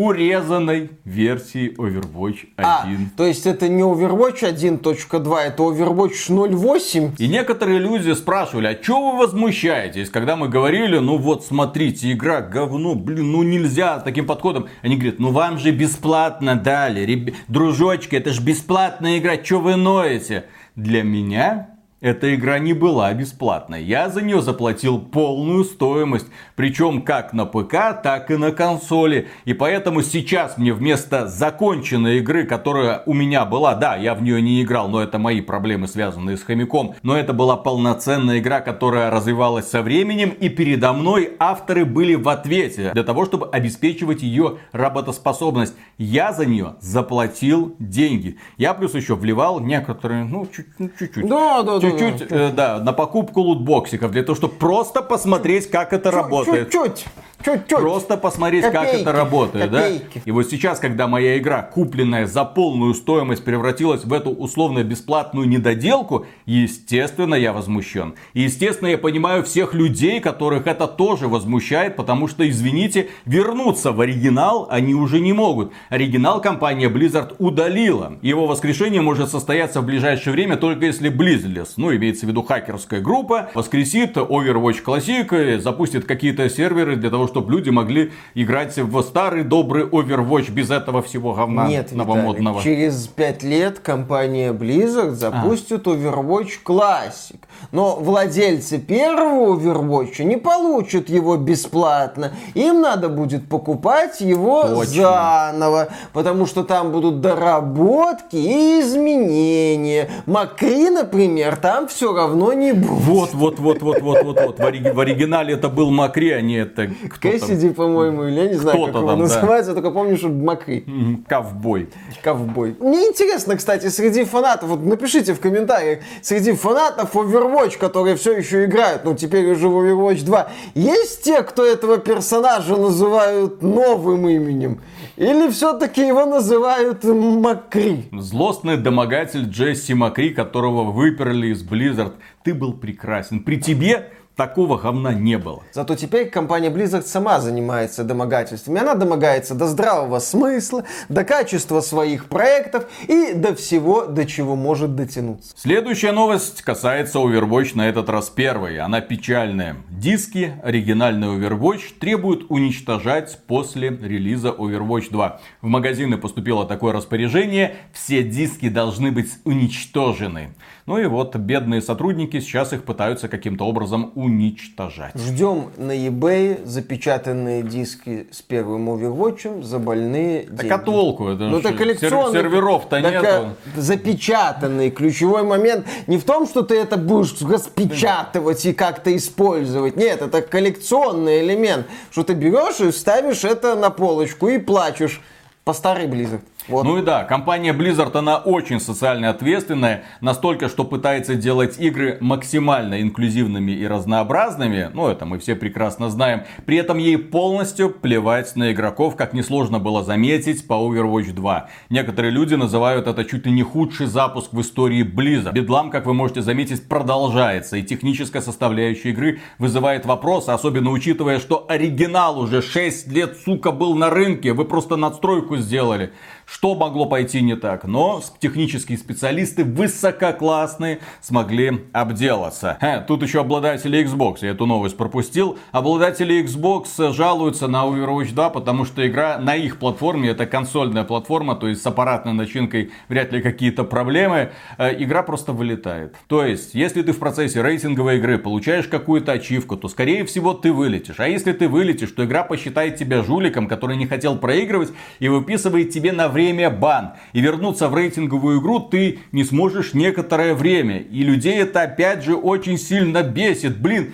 урезанной версии Overwatch один. А, то есть это не Overwatch один точка два, это Overwatch ноль восемь. И некоторые люди спрашивали, а чё вы возмущаетесь, когда мы говорили, ну вот смотрите, игра говно, блин, ну нельзя с таким подходом. Они говорят, ну вам же бесплатно дали, реб... дружочки, это же бесплатная игра, чё вы ноете? Для меня... эта игра не была бесплатной. Я за нее заплатил полную стоимость. Причем как на ПК, так и на консоли. И поэтому сейчас мне вместо законченной игры, которая у меня была, да, я в нее не играл, но это мои проблемы, связанные с хомяком, но это была полноценная игра, которая развивалась со временем. И передо мной авторы были в ответе для того, чтобы обеспечивать ее работоспособность. Я за нее заплатил деньги. Я плюс еще вливал некоторые, ну, чуть-чуть. Да, да, да. Чуть-чуть, э, да, на покупку лутбоксиков, для того, чтобы просто посмотреть, как это чуть, работает. Чуть-чуть, чуть-чуть. Просто посмотреть, копейки, как это работает, копейки. Да? И вот сейчас, когда моя игра, купленная за полную стоимость, превратилась в эту условно-бесплатную недоделку, естественно, я возмущен. И, естественно, я понимаю всех людей, которых это тоже возмущает, потому что, извините, вернуться в оригинал они уже не могут. Оригинал компания Blizzard удалила. Его воскрешение может состояться в ближайшее время, только если Blizzless, ну, имеется в виду хакерская группа, воскресит Overwatch Classic и запустит какие-то серверы для того, чтобы люди могли играть в старый добрый Overwatch без этого всего говна. Нет, новомодного. Виталий, через пять лет компания Blizzard запустит а. Overwatch Classic. Но владельцы первого Overwatch не получат его бесплатно. Им надо будет покупать его Точно. заново, потому что там будут доработки и изменения. Макри, например, там все равно не будет. Вот, вот, вот, вот, вот, вот, вот. В оригинале это был Макри, а не это... Кто Кэссиди, по-моему, или я не знаю, как его называется, только помню, что Макы. Ковбой. Ковбой. Мне интересно, кстати, среди фанатов, вот напишите в комментариях, среди фанатов Overwatch, которые все еще играют, ну теперь уже в Overwatch два, есть те, кто этого персонажа называют новым именем? Или все-таки его называют Макри? Злостный домогатель Джесси Макри, которого выперли из Blizzard. Ты был прекрасен. При тебе такого говна не было. Зато теперь компания Blizzard сама занимается домогательствами. Она домогается до здравого смысла, до качества своих проектов и до всего, до чего может дотянуться. Следующая новость касается Overwatch, на этот раз первой. Она печальная. Диски оригинальный Overwatch требуют уничтожать после релиза Overwatch два. В магазины поступило такое распоряжение. Все диски должны быть уничтожены. Ну и вот бедные сотрудники сейчас их пытаются каким-то образом уничтожать. Ждем на eBay запечатанные диски с первым Overwatch'ем за больные деньги. Так а толку? Это ну, коллекционный... серверов-то так нету. А... Запечатанный. Ключевой момент не в том, что ты это будешь распечатывать и как-то использовать. Нет, это коллекционный элемент. Что ты берешь и ставишь это на полочку и плачешь по старой Blizzard. Вот. Ну и да, компания Blizzard, она очень социально ответственная, настолько, что пытается делать игры максимально инклюзивными и разнообразными, ну это мы все прекрасно знаем, при этом ей полностью плевать на игроков, как несложно было заметить по Overwatch два. Некоторые люди называют это чуть ли не худший запуск в истории Blizzard. Бедлам, как вы можете заметить, продолжается, и техническая составляющая игры вызывает вопросы, особенно учитывая, что оригинал уже шесть лет, сука, был на рынке, вы просто надстройку сделали. Что могло пойти не так, но технические специалисты высококлассные смогли обделаться. Э, тут еще обладатели Xbox, я эту новость пропустил. Обладатели Xbox жалуются на Overwatch два, потому что игра на их платформе, это консольная платформа, то есть с аппаратной начинкой вряд ли какие-то проблемы, э, игра просто вылетает. То есть, если ты в процессе рейтинговой игры получаешь какую-то ачивку, то скорее всего ты вылетишь. А если ты вылетишь, то игра посчитает тебя жуликом, который не хотел проигрывать и выписывает тебе на время время бан. И вернуться в рейтинговую игру ты не сможешь некоторое время. И людей это опять же очень сильно бесит. Блин,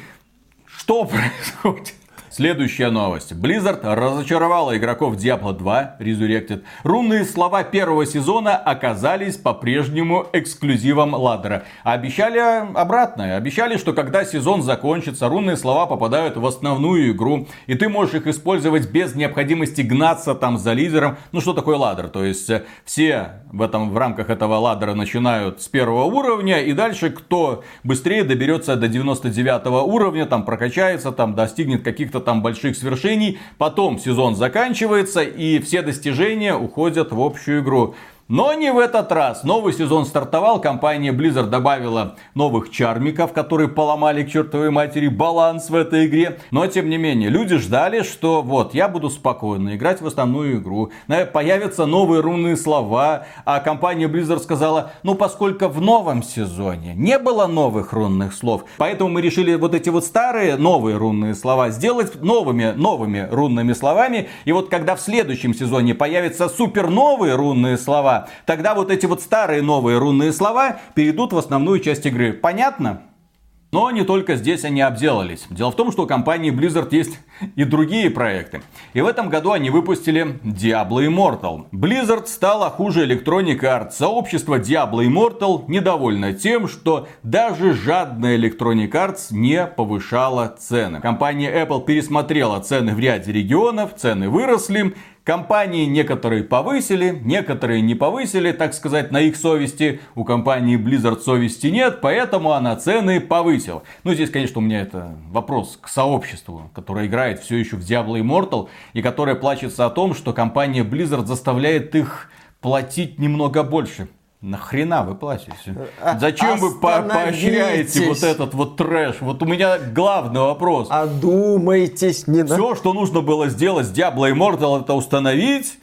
что происходит? Следующая новость. Blizzard разочаровала игроков Diablo два Resurrected. Рунные слова первого сезона оказались по-прежнему эксклюзивом ладдера. Обещали обратное. Обещали, что когда сезон закончится, рунные слова попадают в основную игру. И ты можешь их использовать без необходимости гнаться там за лидером. Ну что такое ладдер? То есть все в, этом, в рамках этого ладдера начинают с первого уровня. И дальше кто быстрее доберется до девяносто девятого уровня, там прокачается, там достигнет каких-то там больших свершений, потом сезон заканчивается и все достижения уходят в общую игру. Но не в этот раз. Новый сезон стартовал, компания Blizzard добавила новых чармиков, которые поломали к чертовой матери баланс в этой игре. Но тем не менее, люди ждали, что вот, я буду спокойно играть в основную игру, появятся новые рунные слова, а компания Blizzard сказала, ну поскольку в новом сезоне не было новых рунных слов, поэтому мы решили вот эти вот старые, новые рунные слова сделать новыми, новыми рунными словами. И вот когда в следующем сезоне появятся супер новые рунные слова, тогда вот эти вот старые новые рунные слова перейдут в основную часть игры. Понятно? Но не только здесь они обделались. Дело в том, что у компании Blizzard есть и другие проекты. И в этом году они выпустили Diablo Immortal. Blizzard стала хуже Electronic Arts. Сообщество Diablo Immortal недовольно тем, что даже жадная Electronic Arts не повышала цены. Компания Apple пересмотрела цены в ряде регионов, цены выросли. Компании некоторые повысили, некоторые не повысили, так сказать, на их совести. У компании Blizzard совести нет, поэтому она цены повысила. Ну, здесь, конечно, у меня это вопрос к сообществу, которое играет все еще в Diablo Immortal, и которое плачется о том, что компания Blizzard заставляет их платить немного больше. Нахрена вы платите? Зачем вы поощряете вот этот вот трэш? Вот у меня главный вопрос. Одумайтесь, не надо. Все, что нужно было сделать с Diablo Immortal, это установить,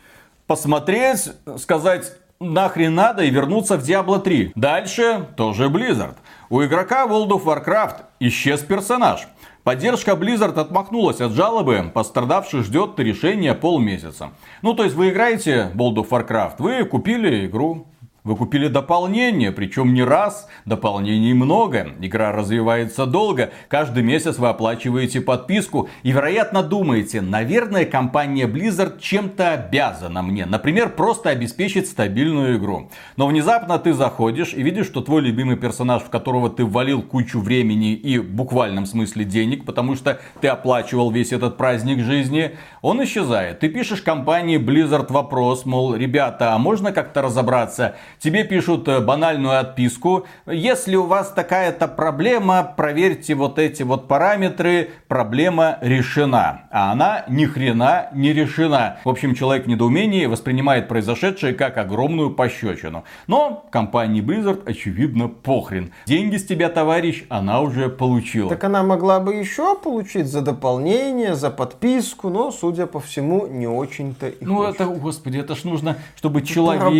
посмотреть, сказать нахрен надо и вернуться в Diablo три. Дальше тоже Blizzard. У игрока World of Warcraft исчез персонаж. Поддержка Blizzard отмахнулась от жалобы, пострадавший ждет решения полмесяца. Ну то есть вы играете в World of Warcraft, вы купили игру. Вы купили дополнение, причем не раз, дополнений много, игра развивается долго, каждый месяц вы оплачиваете подписку и, вероятно, думаете, наверное, компания Blizzard чем-то обязана мне, например, просто обеспечить стабильную игру. Но внезапно ты заходишь и видишь, что твой любимый персонаж, в которого ты ввалил кучу времени и в буквальном смысле денег, потому что ты оплачивал весь этот праздник жизни, он исчезает. Ты пишешь компании Blizzard вопрос, мол, ребята, а можно как-то разобраться? Тебе пишут банальную отписку. Если у вас такая-то проблема, проверьте вот эти вот параметры. Проблема решена. А она ни хрена не решена. В общем, человек в недоумении воспринимает произошедшее как огромную пощечину. Но компании Blizzard, очевидно, похрен. Деньги с тебя, товарищ, она уже получила. Так она могла бы еще получить за дополнение, за подписку, но, судя по всему, не очень-то и ну, хочет. Это, господи, это ж нужно, чтобы человек там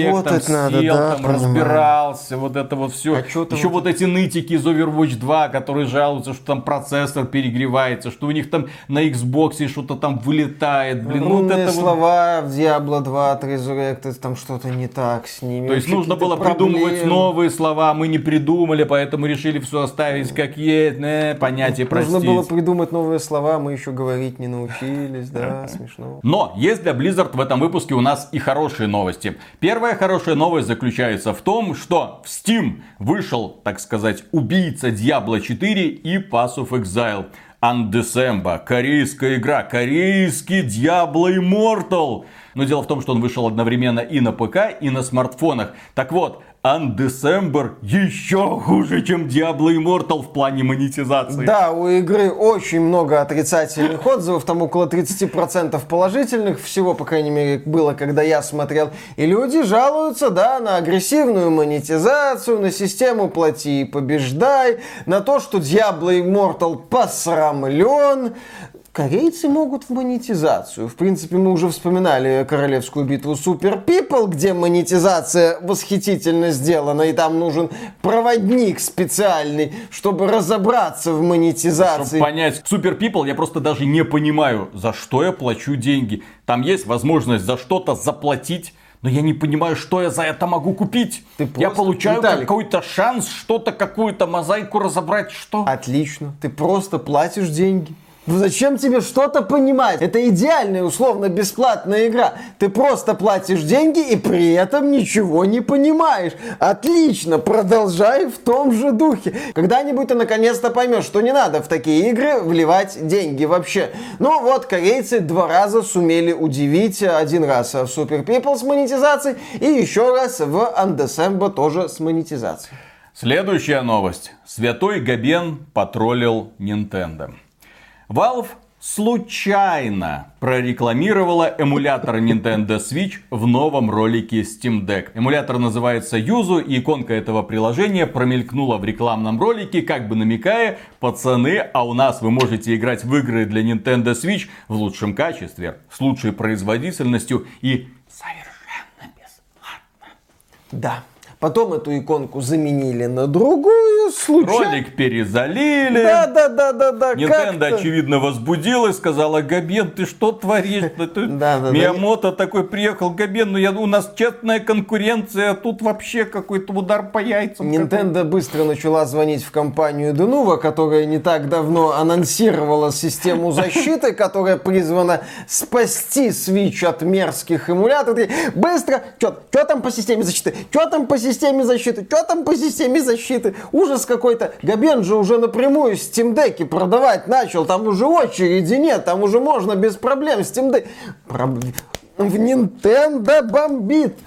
сел, да, там разбирался, вот это вот все. А еще вот, вот эти нытики из Overwatch два, которые жалуются, что там процессор перегревается, что у них там на Xbox что-то там вылетает. Блин, ну, вот это слова вот... в Diablo два, Resurrected, там что-то не так с ними. То есть нужно было проблемы. Придумывать новые слова, мы не придумали, поэтому решили все оставить как есть. Не, понятие простить. Нужно было придумать новые слова, мы еще говорить не научились, да, смешно. Но есть для Blizzard в этом выпуске у нас и хорошие новости. Первая хорошая новость заключается в том, что в Steam вышел, так сказать, убийца Diablo четыре и Path of Exile. Undecember, корейская игра, корейский Diablo Immortal. Но дело в том, что он вышел одновременно и на ПК, и на смартфонах. Так вот, Undecember еще хуже, чем Diablo Immortal в плане монетизации. Да, у игры очень много отрицательных отзывов, там около тридцать процентов положительных, всего, по крайней мере, было, когда я смотрел. И люди жалуются, да, на агрессивную монетизацию, на систему «плати и побеждай», на то, что Diablo Immortal посрал. Миллион. Корейцы могут в монетизацию. В принципе, мы уже вспоминали королевскую битву Super People, где монетизация восхитительно сделана, и там нужен проводник специальный, чтобы разобраться в монетизации. Чтобы понять, Super People я просто даже не понимаю, за что я плачу деньги. Там есть возможность за что-то заплатить, но я не понимаю, что я за это могу купить. Ты просто... Я получаю, Виталик, какой-то шанс что-то, какую-то мозаику разобрать, что? Отлично. Ты просто платишь деньги. Ну зачем тебе что-то понимать? Это идеальная, условно, бесплатная игра. Ты просто платишь деньги и при этом ничего не понимаешь. Отлично, продолжай в том же духе. Когда-нибудь ты наконец-то поймешь, что не надо в такие игры вливать деньги вообще. Ну вот, корейцы два раза сумели удивить. Один раз в Super People с монетизацией и еще раз в Undecember тоже с монетизацией. Следующая новость. Святой Габен потроллил Nintendo. Valve случайно прорекламировала эмулятор Nintendo Switch в новом ролике Steam Deck. Эмулятор называется Yuzu, и иконка этого приложения промелькнула в рекламном ролике, как бы намекая: пацаны, а у нас вы можете играть в игры для Nintendo Switch в лучшем качестве, с лучшей производительностью и совершенно бесплатно. Да. Потом эту иконку заменили на другую, случайно. Ролик перезалили. Да-да-да-да-да. Nintendo, очевидно, возбудилась, сказала: Габен, ты что творишь? Миямото такой приехал: Габен, ну у нас честная конкуренция, а тут вообще какой-то удар по яйцам. Nintendo быстро начала звонить в компанию Denuvo, которая не так давно анонсировала систему защиты, которая призвана спасти Switch от мерзких эмуляторов. Быстро, что там по системе защиты? Что там по системе? системе защиты, что там по системе защиты, ужас какой-то. Габен же уже напрямую Steam Deck'и продавать начал, там уже очереди нет, там уже можно без проблем Steam Deck. Про... В Nintendo бомбит.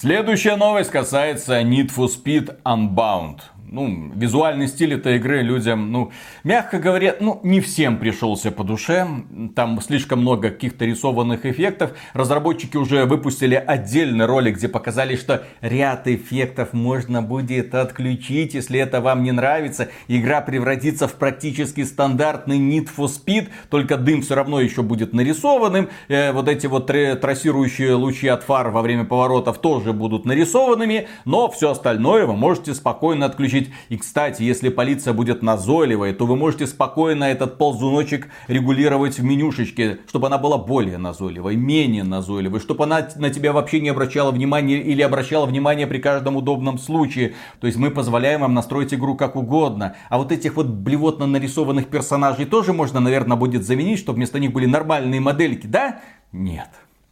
Следующая новость касается Need for Speed Unbound. Ну, визуальный стиль этой игры людям, ну, мягко говоря, ну, не всем пришелся по душе. Там слишком много каких-то рисованных эффектов. Разработчики уже выпустили отдельный ролик, где показали, что ряд эффектов можно будет отключить, если это вам не нравится. Игра превратится в практически стандартный Need for Speed, только дым все равно еще будет нарисованным. Э, вот эти вот трассирующие лучи от фар во время поворотов тоже будут нарисованными, но все остальное вы можете спокойно отключить. получить. И, кстати, если полиция будет назойливой, то вы можете спокойно этот ползуночек регулировать в менюшечке, чтобы она была более назойливой, менее назойливой, чтобы она на тебя вообще не обращала внимания или обращала внимание при каждом удобном случае. То есть мы позволяем вам настроить игру как угодно. А вот этих вот блевотно нарисованных персонажей тоже можно, наверное, будет заменить, чтобы вместо них были нормальные модельки, да? Нет.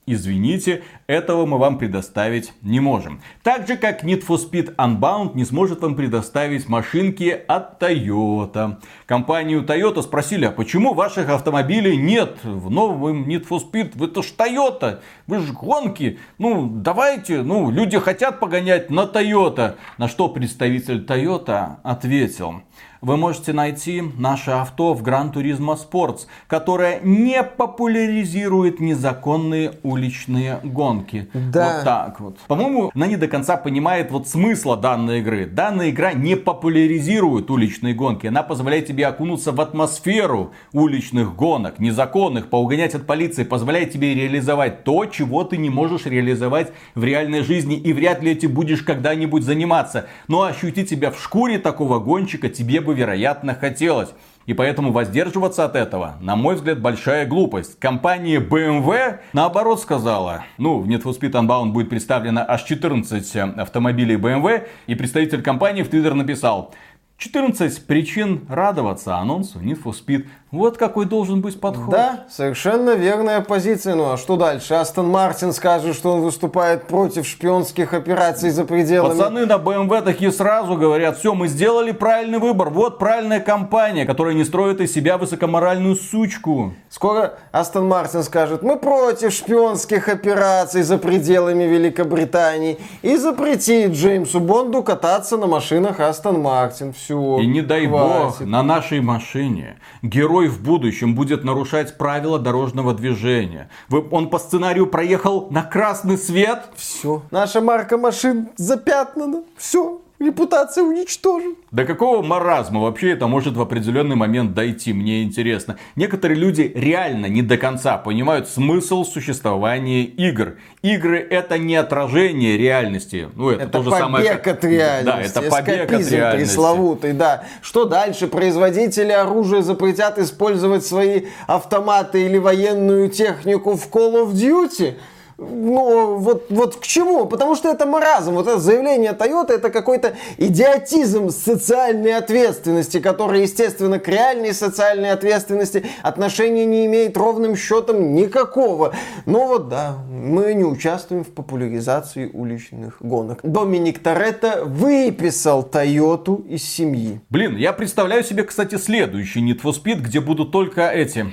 Извините, этого мы вам предоставить не можем. Так же, как Need for Speed Unbound не сможет вам предоставить машинки от Toyota. Компанию Toyota спросили, а почему ваших автомобилей нет в новом Need for Speed? Вы-то ж Toyota, вы же гонки. Ну, давайте, ну, люди хотят погонять на Toyota. На что представитель Toyota ответил: вы можете найти наше авто в Gran Turismo Sports, которое не популяризирует незаконные уличные гонки. Да. Вот так вот. По-моему, она не до конца понимает вот смысла данной игры. Данная игра не популяризирует уличные гонки. Она позволяет тебе окунуться в атмосферу уличных гонок, незаконных, поугонять от полиции, позволяет тебе реализовать то, чего ты не можешь реализовать в реальной жизни. И вряд ли ты будешь когда-нибудь заниматься. Но ощутить себя в шкуре такого гонщика тебе бы, вероятно, хотелось. И поэтому воздерживаться от этого, на мой взгляд, большая глупость. Компания бэ эм вэ, наоборот, сказала: ну, в Need for Speed Unbound будет представлено аж четырнадцать автомобилей бэ эм вэ. И представитель компании в Twitter написал: четырнадцать причин радоваться анонсу Need for Speed. Вот какой должен быть подход. Да, совершенно верная позиция. Ну а что дальше? Астон Мартин скажет, что он выступает против шпионских операций за пределами. Пацаны на бэ эм вэ такие сразу говорят: все, мы сделали правильный выбор. Вот правильная компания, которая не строит из себя высокоморальную сучку. Скоро Астон Мартин скажет: мы против шпионских операций за пределами Великобритании. И запретит Джеймсу Бонду кататься на машинах Астон Мартин. Все, и не дай хватит. Бог, на нашей машине герой в будущем будет нарушать правила дорожного движения. Вы, он по сценарию проехал на красный свет. Все. Наша марка машин запятнана. Все. Репутация уничтожена. До какого маразма вообще это может в определенный момент дойти, мне интересно. Некоторые люди реально не до конца понимают смысл существования игр. Игры — это не отражение реальности. Ну, это, это то же самое, как... от реальности. Да, это побег от реальности. Пресловутый, да. Что дальше? Производители оружия запретят использовать свои автоматы или военную технику в Call of Duty? Ну, вот, вот к чему? Потому что это маразм. Вот это заявление Toyota — это какой-то идиотизм социальной ответственности, который, естественно, к реальной социальной ответственности отношения не имеет ровным счетом никакого. Но вот да, мы не участвуем в популяризации уличных гонок. Доминик Торетто выписал Toyota из семьи. Блин, я представляю себе, кстати, следующий Need for Speed, где будут только эти...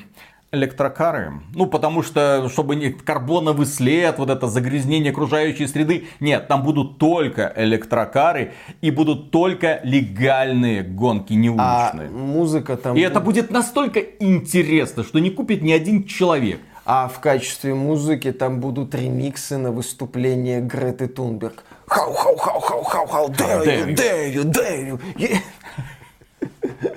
электрокары. Ну, потому что, чтобы не карбоновый след, вот это загрязнение окружающей среды. Нет, там будут только электрокары и будут только легальные гонки, не уличные. А музыка там... И будет... это будет настолько интересно, что не купит ни один человек. А в качестве музыки там будут ремиксы на выступление Греты Тунберг. Хау-хау-хау-хау-хау-хау, dare you, dare you, dare you.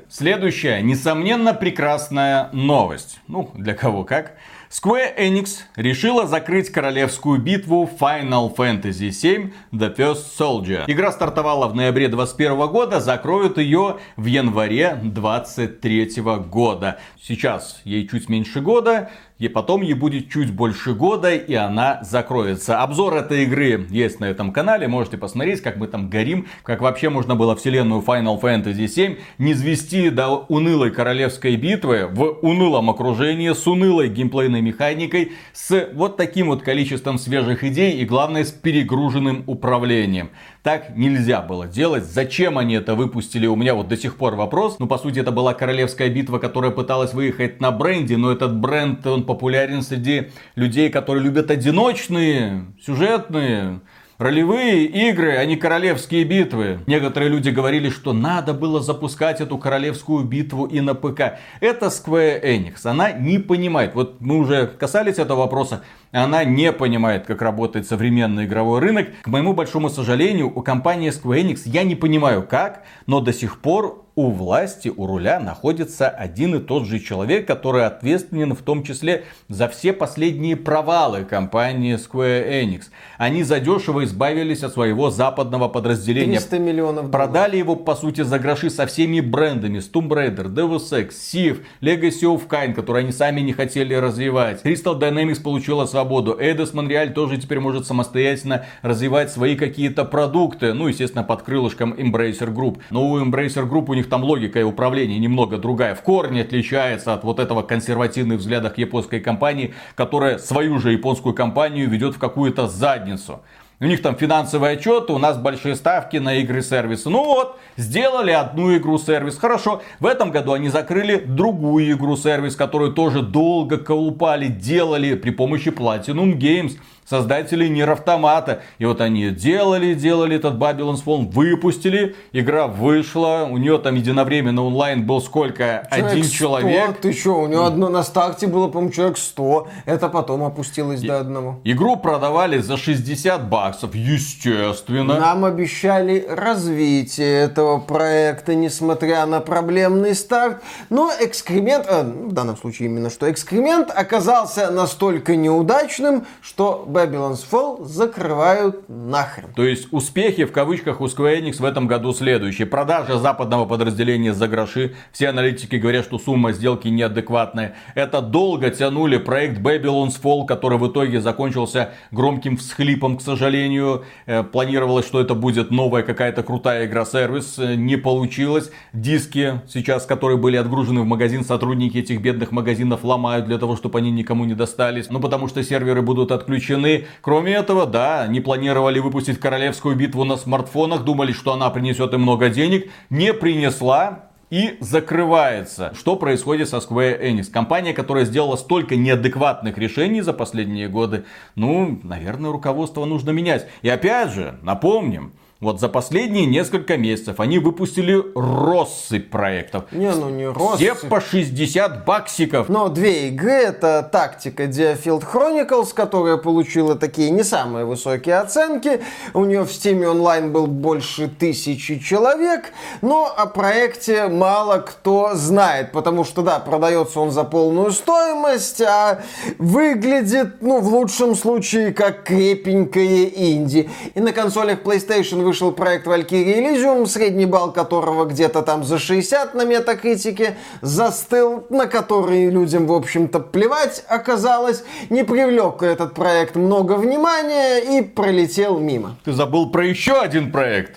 Следующая, несомненно, прекрасная новость. Ну, для кого как. Square Enix решила закрыть королевскую битву Final Fantasy семь The First Soldier. Игра стартовала в ноябре двадцать первого года, закроют ее в январе двадцать третьего года. Сейчас ей чуть меньше года, и потом ей будет чуть больше года, и она закроется. Обзор этой игры есть на этом канале, можете посмотреть, как мы там горим, как вообще можно было вселенную Final Fantasy семь низвести до унылой королевской битвы в унылом окружении, с унылой геймплейной механикой, с вот таким вот количеством свежих идей и, главное, с перегруженным управлением. Так нельзя было делать. Зачем они это выпустили? У меня вот до сих пор вопрос. Ну, по сути, это была королевская битва, которая пыталась выехать на бренде, но этот бренд, он популярен среди людей, которые любят одиночные, сюжетные, ролевые игры, а не королевские битвы. Некоторые люди говорили, что надо было запускать эту королевскую битву и на ПК. Это Square Enix. Она не понимает. Вот мы уже касались этого вопроса. Она не понимает, как работает современный игровой рынок. К моему большому сожалению, у компании Square Enix я не понимаю как, но до сих пор у власти, у руля находится один и тот же человек, который ответственен в том числе за все последние провалы компании Square Enix. Они задешево избавились от своего западного подразделения. триста миллионов долларов. Продали его, по сути, за гроши со всеми брендами. С Tomb Raider, Deus Ex, Thief, Legacy of Kain, которые они сами не хотели развивать. Crystal Dynamics получила свободу. Eidos Montreal тоже теперь может самостоятельно развивать свои какие-то продукты. Ну, естественно, под крылышком Embracer Group. Но у Embracer Group у них там логика и управление немного другая. В корне отличается от вот этого консервативных взглядов японской компании, которая свою же японскую компанию ведет в какую-то задницу. У них там финансовые отчеты, у нас большие ставки на игры-сервисы. Ну вот, сделали одну игру-сервис. Хорошо, в этом году они закрыли другую игру-сервис, которую тоже долго колупали, делали при помощи Platinum Games. Создатели Нир Автомата. И вот они делали, делали этот Babylon's Fall, выпустили, игра вышла, у нее там единовременно онлайн был сколько? Человек Один сто, человек. Ты что, у нее одно на старте было, по-моему, человек сто. Это потом опустилось и... до одного. Игру продавали за шестьдесят баксов, естественно. Нам обещали развитие этого проекта, несмотря на проблемный старт. Но экскремент, э, в данном случае именно что, экскремент оказался настолько неудачным, что Babylon's Fall закрывают нахрен. То есть успехи в кавычках у Square Enix в этом году следующие. Продажа западного подразделения за гроши. Все аналитики говорят, что сумма сделки неадекватная. Это долго тянули проект Babylon's Fall, который в итоге закончился громким всхлипом, к сожалению. Планировалось, что это будет новая какая-то крутая игра-сервис. Не получилось. Диски сейчас, которые были отгружены в магазин, сотрудники этих бедных магазинов ломают для того, чтобы они никому не достались. Ну потому что серверы будут отключены. Кроме этого, да, они планировали выпустить королевскую битву на смартфонах, думали, что она принесет им много денег, не принесла. И закрывается. Что происходит со Square Enix? Компания, которая сделала столько неадекватных решений за последние годы, ну, наверное, руководство нужно менять. И опять же, напомним, вот за последние несколько месяцев они выпустили россыпь проектов. Не, ну не россыпь. Все по шестьдесят баксиков. Но две игры, это тактика Deerfield Chronicles, которая получила такие не самые высокие оценки. У нее в Steam онлайн был больше тысячи человек. Но о проекте мало кто знает. Потому что, да, продается он за полную стоимость, а выглядит, ну, в лучшем случае, как крепенькое инди. И на консолях PlayStation вышел проект Valkyrie Elysium, средний балл которого где-то там за шестьдесят на метакритике застыл, на который людям, в общем-то, плевать оказалось. Не привлек этот проект много внимания и пролетел мимо. Ты забыл про еще один проект.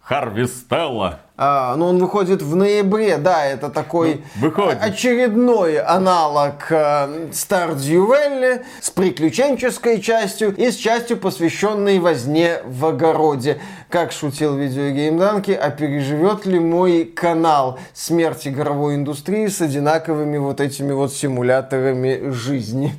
Харвестелла. А, ну он выходит в ноябре, да, это такой ну, очередной аналог э, Stardew Valley с приключенческой частью и с частью, посвященной возне в огороде. Как шутил видеогеймданки, а переживет ли мой канал смерть игровой индустрии с одинаковыми вот этими вот симуляторами жизни?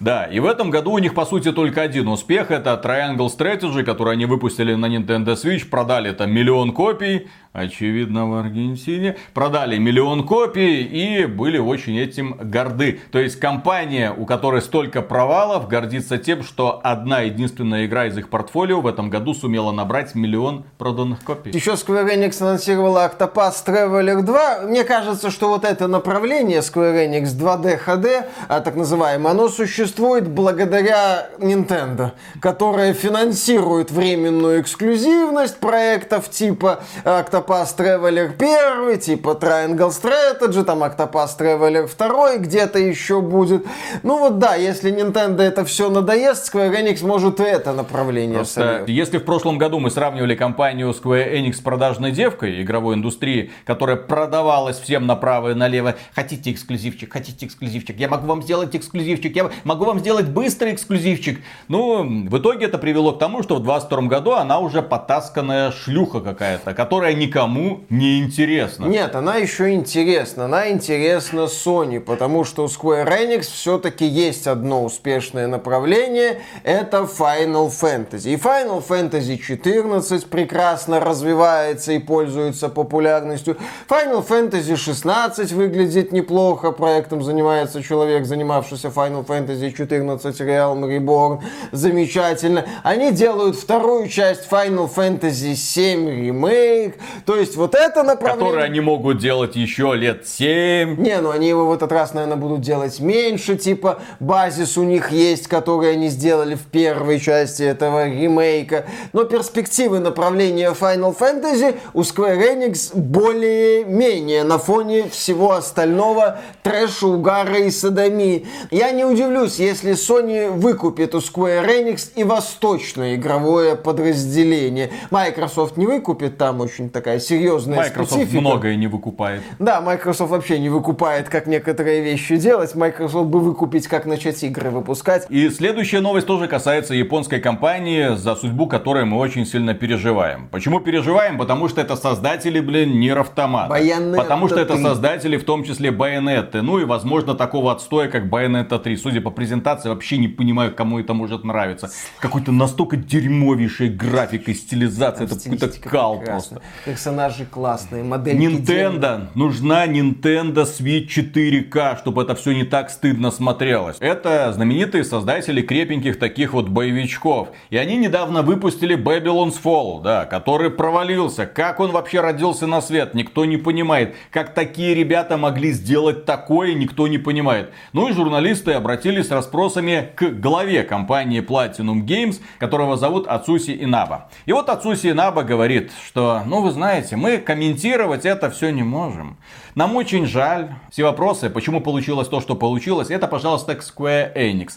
Да, и в этом году у них, по сути, только один успех. Это Triangle Strategy, который они выпустили на Nintendo Switch. Продали там миллион копий. Очевидно, в Аргентине. Продали миллион копий и были очень этим горды. То есть, компания, у которой столько провалов, гордится тем, что одна единственная игра из их портфолио в этом году сумела набрать миллион проданных копий. Еще Square Enix анонсировала Octopath Traveler два. Мне кажется, что вот это направление Square Enix два дэ эйч ди, а так называемое, оно существует благодаря Nintendo, которая финансирует временную эксклюзивность проектов типа Octopath Traveler один, типа Triangle Strategy, там Octopath Traveler два где-то еще будет. Ну вот да, если Nintendo это все надоест, Square Enix может и это направление Просто, сольет. Если в прошлом году мы сравнивали компанию Square Enix с продажной девкой игровой индустрии, которая продавалась всем направо и налево. Хотите эксклюзивчик, хотите эксклюзивчик, я могу вам сделать эксклюзивчик, я могу вам сделать быстрый эксклюзивчик. Ну, в итоге это привело к тому, что в двадцать втором году она уже потасканная шлюха какая-то, которая не никому не интересно. Нет, она еще интересна. Она интересна Sony, потому что у Square Enix все-таки есть одно успешное направление. Это Final Fantasy. И Final Fantasy четырнадцать прекрасно развивается и пользуется популярностью. Final Fantasy шестнадцать выглядит неплохо. Проектом занимается человек, занимавшийся Final Fantasy Fantasy четырнадцать Realm Reborn. Замечательно. Они делают вторую часть Final Fantasy семь Remake. То есть вот это направление... Которое они могут делать еще лет семь. Не, ну они его в этот раз, наверное, будут делать меньше. Типа базис у них есть, который они сделали в первой части этого ремейка. Но перспективы направления Final Fantasy у Square Enix более-менее на фоне всего остального трэша, угара и садомии. Я не удивлюсь, если Sony выкупит у Square Enix и восточное игровое подразделение. Microsoft не выкупит, там очень такая серьезная Microsoft специфика. Microsoft многое не выкупает. Да, Microsoft вообще не выкупает, как некоторые вещи делать. Microsoft бы выкупить, как начать игры выпускать. И следующая новость тоже касается японской компании, за судьбу которой мы очень сильно переживаем. Почему переживаем? Потому что это создатели, блин, Нир Автомата. Bayonetta Потому что это три. Создатели, в том числе, Байонетты. Ну и, возможно, такого отстоя, как Bayonetta три. Судя по презентации, вообще не понимаю, кому это может нравиться. Какой-то настолько дерьмовейший график и стилизация. Там это какой-то кал прекрасна. Просто. Персонажи классные, модельки. Nintendo. Нужна Nintendo Switch четыре ка, чтобы это все не так стыдно смотрелось. Это знаменитые создатели крепеньких таких вот боевичков. И они недавно выпустили Babylon's Fall, да, который провалился. Как он вообще родился на свет, никто не понимает. Как такие ребята могли сделать такое, никто не понимает. Ну и журналисты обратились с расспросами к главе компании Platinum Games, которого зовут Ацуси Инаба. И вот Ацуси Инаба говорит, что, ну вы знаете, мы комментировать это все не можем. Нам очень жаль. Все вопросы, почему получилось то, что получилось, это, пожалуйста, к Square Enix.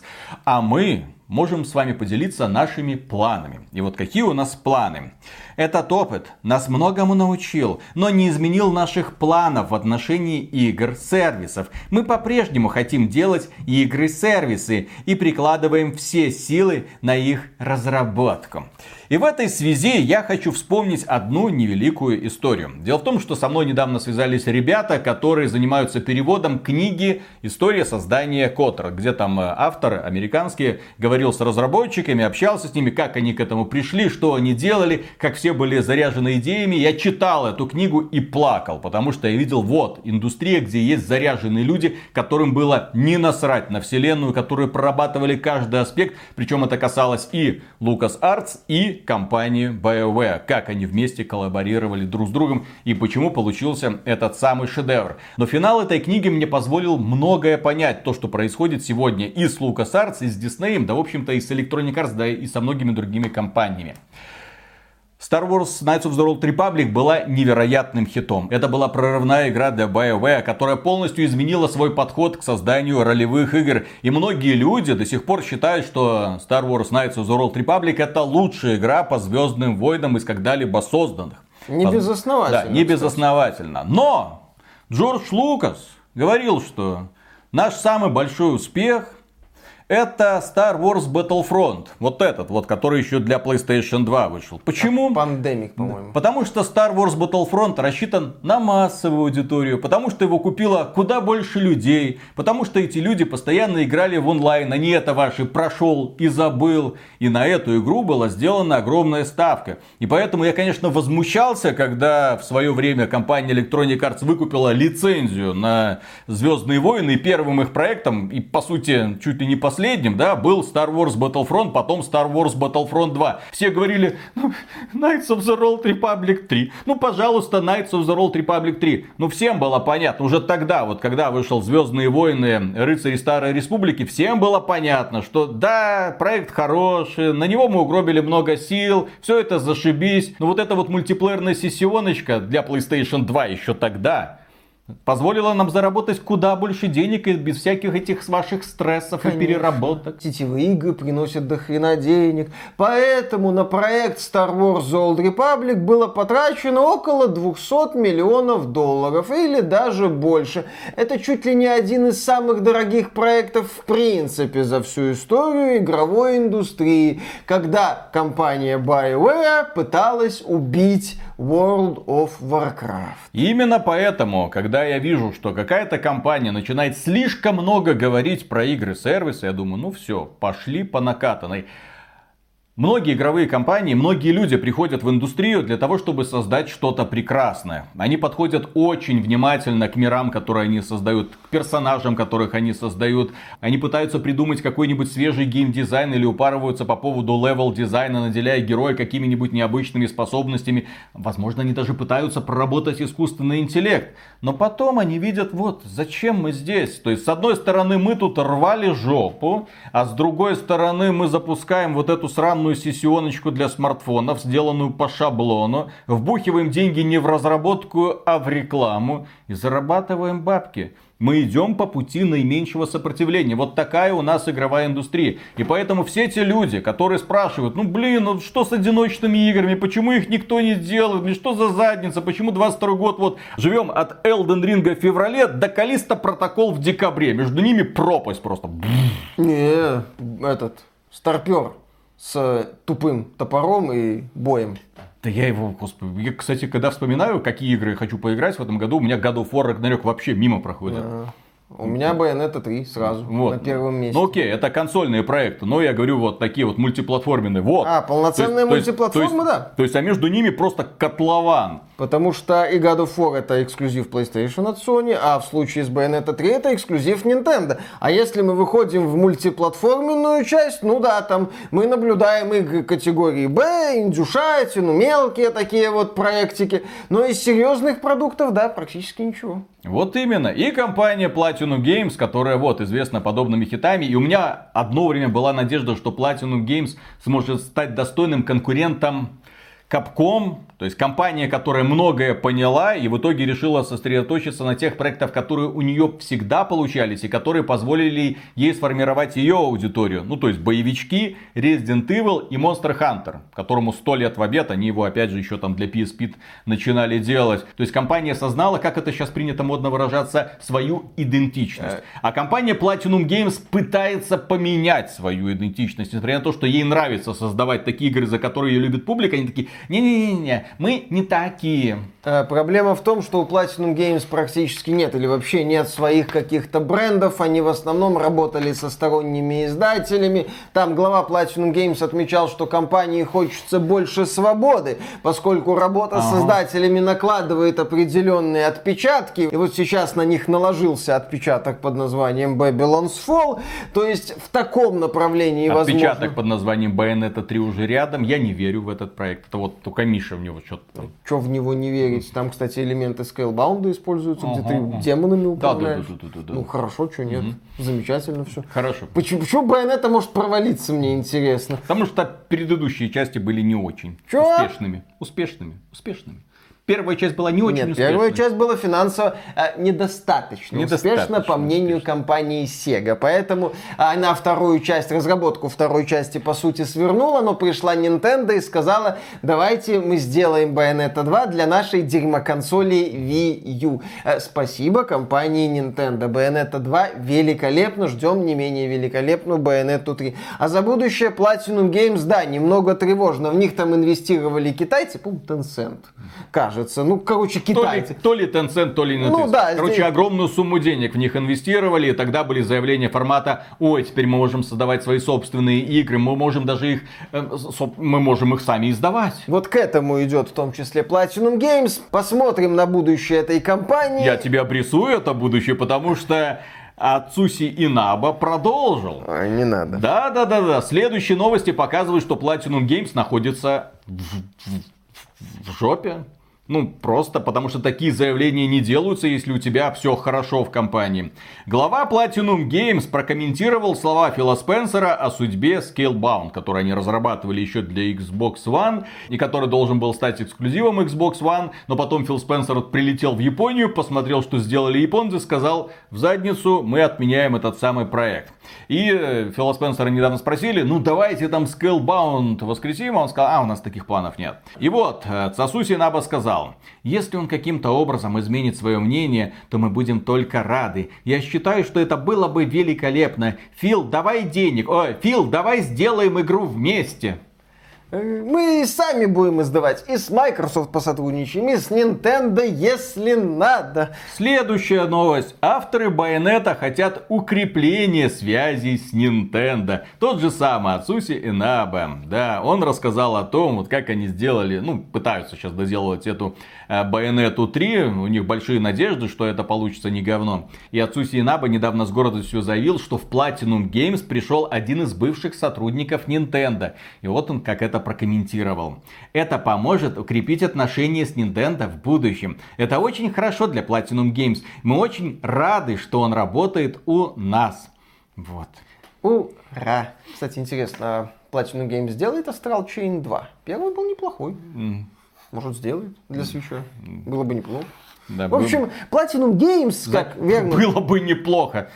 А мы можем с вами поделиться нашими планами. И вот какие у нас планы. Этот опыт нас многому научил, но не изменил наших планов в отношении игр-сервисов. Мы по-прежнему хотим делать игры-сервисы и прикладываем все силы на их разработку. И в этой связи я хочу вспомнить одну невеликую историю. Дело в том, что со мной недавно связались ребята, которые занимаются переводом книги «История создания Котора», где там автор американский говорил с разработчиками, общался с ними, как они к этому пришли, что они делали, как все были заряжены идеями. Я читал эту книгу и плакал, потому что я видел, вот, индустрия, где есть заряженные люди, которым было не насрать на вселенную, которые прорабатывали каждый аспект, причем это касалось и LucasArts, и компании BioWare, как они вместе коллаборировали друг с другом и почему получился этот самый шедевр. Но финал этой книги мне позволил многое понять, то, что происходит сегодня и с LucasArts, и с Disney, да, в общем-то, и с Electronic Arts, да, и со многими другими компаниями. Star Wars Knights of the Old Republic была невероятным хитом. Это была прорывная игра для BioWare, которая полностью изменила свой подход к созданию ролевых игр. И многие люди до сих пор считают, что Star Wars Knights of the Old Republic это лучшая игра по Звездным войнам из когда-либо созданных. Не безосновательно. Да, не безосновательно. Но Джордж Лукас говорил, что наш самый большой успех... это Star Wars Battlefront. Вот этот, вот, который еще для PlayStation два вышел. Почему? Пандемик, по-моему. Потому что Star Wars Battlefront рассчитан на массовую аудиторию. Потому что его купило куда больше людей. Потому что эти люди постоянно играли в онлайн. Они это ваши прошел и забыл. И на эту игру была сделана огромная ставка. И поэтому я, конечно, возмущался, когда в свое время компания Electronic Arts выкупила лицензию на Звездные войны. И первым их проектом, и по сути, чуть ли не по Последним, да, был Star Wars Battlefront, потом Star Wars Battlefront два. Все говорили, ну, Knights of the Old Republic три. Ну, пожалуйста, Knights of the Old Republic три. Ну, всем было понятно. Уже тогда, вот когда вышел Звездные войны, Рыцари Старой Республики, всем было понятно, что да, проект хороший, на него мы угробили много сил, все это зашибись. Но вот эта вот мультиплеерная сессионочка для PlayStation два еще тогда... позволило нам заработать куда больше денег и без всяких этих ваших стрессов. Конечно. И переработок. Сетевые игры приносят до хрена денег. Поэтому на проект Star Wars The Old Republic было потрачено около двести миллионов долларов. Или даже больше. Это чуть ли не один из самых дорогих проектов в принципе за всю историю игровой индустрии. Когда компания BioWare пыталась убить World of Warcraft. И именно поэтому, когда Когда я вижу, что какая-то компания начинает слишком много говорить про игры-сервисы, я думаю, ну все, пошли по накатанной. Многие игровые компании, многие люди приходят в индустрию для того, чтобы создать что-то прекрасное. Они подходят очень внимательно к мирам, которые они создают, к персонажам, которых они создают. Они пытаются придумать какой-нибудь свежий геймдизайн или упарываются по поводу левел-дизайна, наделяя героя какими-нибудь необычными способностями. Возможно, они даже пытаются проработать искусственный интеллект. Но потом они видят, вот, зачем мы здесь? То есть, с одной стороны, мы тут рвали жопу, а с другой стороны, мы запускаем вот эту сраную сессионочку для смартфонов, сделанную по шаблону, вбухиваем деньги не в разработку, а в рекламу и зарабатываем бабки. Мы идем по пути наименьшего сопротивления. Вот такая у нас игровая индустрия. И поэтому все те люди, которые спрашивают, ну блин, ну что с одиночными играми, почему их никто не делает, ну что за задница, почему двадцать второй год, вот живем от Elden Ring в феврале до Callisto Protocol в декабре. Между ними пропасть просто. Не, этот, старпер с тупым топором и боем. Да я его, господи, я, кстати, когда вспоминаю, какие игры я хочу поиграть в этом году, у меня God of War Ragnarok вообще мимо проходит. А-а-а. У меня Bayonetta три сразу, вот, на первом месте. Ну окей, это консольные проекты, но я говорю вот такие вот мультиплатформенные. Вот. А, полноценная то есть, мультиплатформа, то есть, да. То есть, а между ними просто котлован. Потому что и God of War это эксклюзив PlayStation от Sony, а в случае с Bayonetta три это эксклюзив Nintendo. А если мы выходим в мультиплатформенную часть, ну да, там мы наблюдаем игры категории B, индюшатину, мелкие такие вот проектики. Но из серьезных продуктов, да, практически ничего. Вот именно. И компания Platinum Games, которая вот известна подобными хитами. И у меня одно время была надежда, что Platinum Games сможет стать достойным конкурентом Capcom. То есть компания, которая многое поняла и в итоге решила сосредоточиться на тех проектах, которые у нее всегда получались и которые позволили ей сформировать ее аудиторию. Ну то есть боевички, Resident Evil и Monster Hunter, которому сто лет в обед, они его опять же еще там для пи эс пи начинали делать. То есть компания осознала, как это сейчас принято модно выражаться, свою идентичность. А компания Platinum Games пытается поменять свою идентичность, несмотря на то, что ей нравится создавать такие игры, за которые ее любит публика, они такие, не-не-не-не, мы не такие. Проблема в том, что у Platinum Games практически нет или вообще нет своих каких-то брендов. Они в основном работали со сторонними издателями. Там глава Platinum Games отмечал, что компании хочется больше свободы, поскольку работа ага. с издателями накладывает определенные отпечатки. И вот сейчас на них наложился отпечаток под названием Babylon's Fall. То есть в таком направлении отпечаток возможно... Отпечаток под названием Bayonetta три уже рядом. Я не верю в этот проект. Это вот только Миша в него что-то там... Что в него не верить? Там, кстати, элементы Scalebound используются, ага, где ты ага. демонами управляешь. Да, да, да, да, да, да. Ну хорошо, что нет. Угу. Замечательно все. Хорошо. Почему, почему Bayonetta может провалиться, мне интересно? Потому что предыдущие части были не очень Чё? успешными. Успешными. Успешными. Первая часть была не очень Нет, успешной. Первая часть была финансово э, недостаточно, недостаточно успешна, по мнению успешно. компании Sega. Поэтому она вторую часть, разработку второй части, по сути, свернула, но пришла Nintendo и сказала, давайте мы сделаем Bayonetta два для нашей дерьмоконсоли Wii U. Э, спасибо компании Nintendo. Bayonetta два великолепно, ждем не менее великолепную Bayonetta три. А за будущее Platinum Games, да, немного тревожно. В них там инвестировали китайцы, по-моему, Tencent. Кажется. Ну, короче, китайцы. То ли, то ли Tencent, то ли Nintendo. Ну, да, короче, здесь... огромную сумму денег в них инвестировали, и тогда были заявления формата, ой, теперь мы можем создавать свои собственные игры, мы можем даже их, мы можем их сами издавать. Вот к этому идет в том числе Platinum Games. Посмотрим на будущее этой компании. Я тебе обрисую это будущее, потому что... А Цуси Инаба продолжил. А, не надо. Да, да, да, да. Следующие новости показывают, что Platinum Games находится в, в... в жопе. Ну, просто потому что такие заявления не делаются, если у тебя все хорошо в компании. Глава Platinum Games прокомментировал слова Фила Спенсера о судьбе Scalebound, который они разрабатывали еще для Xbox One, и который должен был стать эксклюзивом Xbox One. Но потом Фил Спенсер прилетел в Японию, посмотрел, что сделали японцы, сказал, в задницу мы отменяем этот самый проект. И Фила Спенсера недавно спросили, ну давайте там Scalebound воскресим, а он сказал, а у нас таких планов нет. И вот, Цуси Инаба сказал, если он каким-то образом изменит свое мнение, то мы будем только рады. Я считаю, что это было бы великолепно. Фил, давай денег. О, Фил, давай сделаем игру вместе. Мы и сами будем издавать, и с Microsoft посотрудничаем, и с Nintendo, если надо. Следующая новость. Авторы Bayonetta хотят укрепления связей с Nintendo. Тот же самый Ацуси Инаба. Да, он рассказал о том, вот как они сделали, ну, пытаются сейчас доделывать эту э, Bayonetta три. У них большие надежды, что это получится не говно. И Ацуси Инаба недавно с гордостью заявил, что в Platinum Games пришел один из бывших сотрудников Nintendo. И вот он как это прокомментировал. Это поможет укрепить отношения с Nintendo в будущем. Это очень хорошо для Platinum Games. Мы очень рады, что он работает у нас. Вот. Ура! Кстати, интересно, Platinum Games сделает Astral Chain два? Первый был неплохой. Mm. Может, сделает для Switch? Mm. Было бы неплохо. Да, в был... общем, Platinum Games, да, как верно... Было бы неплохо.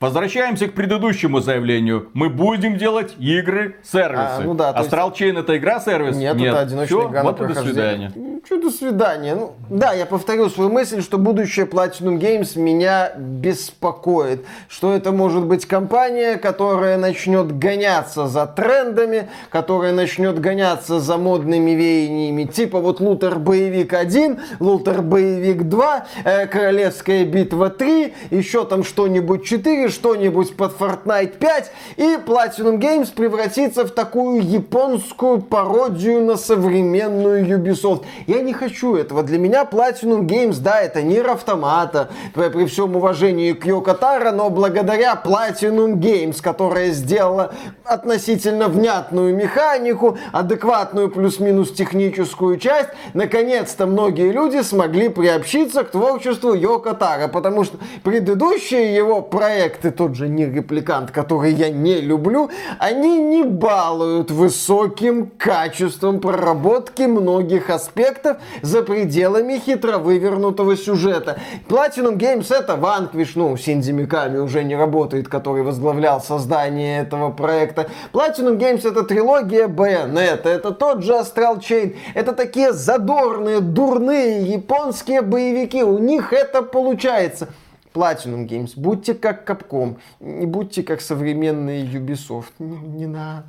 Возвращаемся к предыдущему заявлению. Мы будем делать игры-сервисы. А, ну да, Astral Chain есть... это игра-сервис? Нет, Нет, это одиночная игра на прохождение. Что до свидания? Ну, да, я повторил свою мысль, что будущее Platinum Games меня беспокоит. Что это может быть компания, которая начнет гоняться за трендами, которая начнет гоняться за модными веяниями. Типа вот Лутер-боевик один, Лутер-боевик два, Королевская битва три, еще там что-нибудь четыре, что-нибудь под Fortnite пять, и Platinum Games превратится в такую японскую пародию на современную Ubisoft. Я не хочу этого. Для меня Platinum Games, да, это Нир Автомата, при всем уважении к Йоко Таро, но благодаря Platinum Games, которая сделала относительно внятную механику, адекватную плюс-минус техническую часть, наконец-то многие люди смогли приобщиться к творчеству Йоко Таро, потому что предыдущие его проекты, и тот же Нир-репликант, который я не люблю, они не балуют высоким качеством проработки многих аспектов за пределами хитро вывернутого сюжета. Platinum Games это Vanquish, ну, Синдзи Миками уже не работает, который возглавлял создание этого проекта. Platinum Games это трилогия Bayonetta, это тот же Astral Chain, это такие задорные, дурные японские боевики, у них это получается. Platinum Games, будьте как Capcom, не будьте как современные Ubisoft. Не, не надо.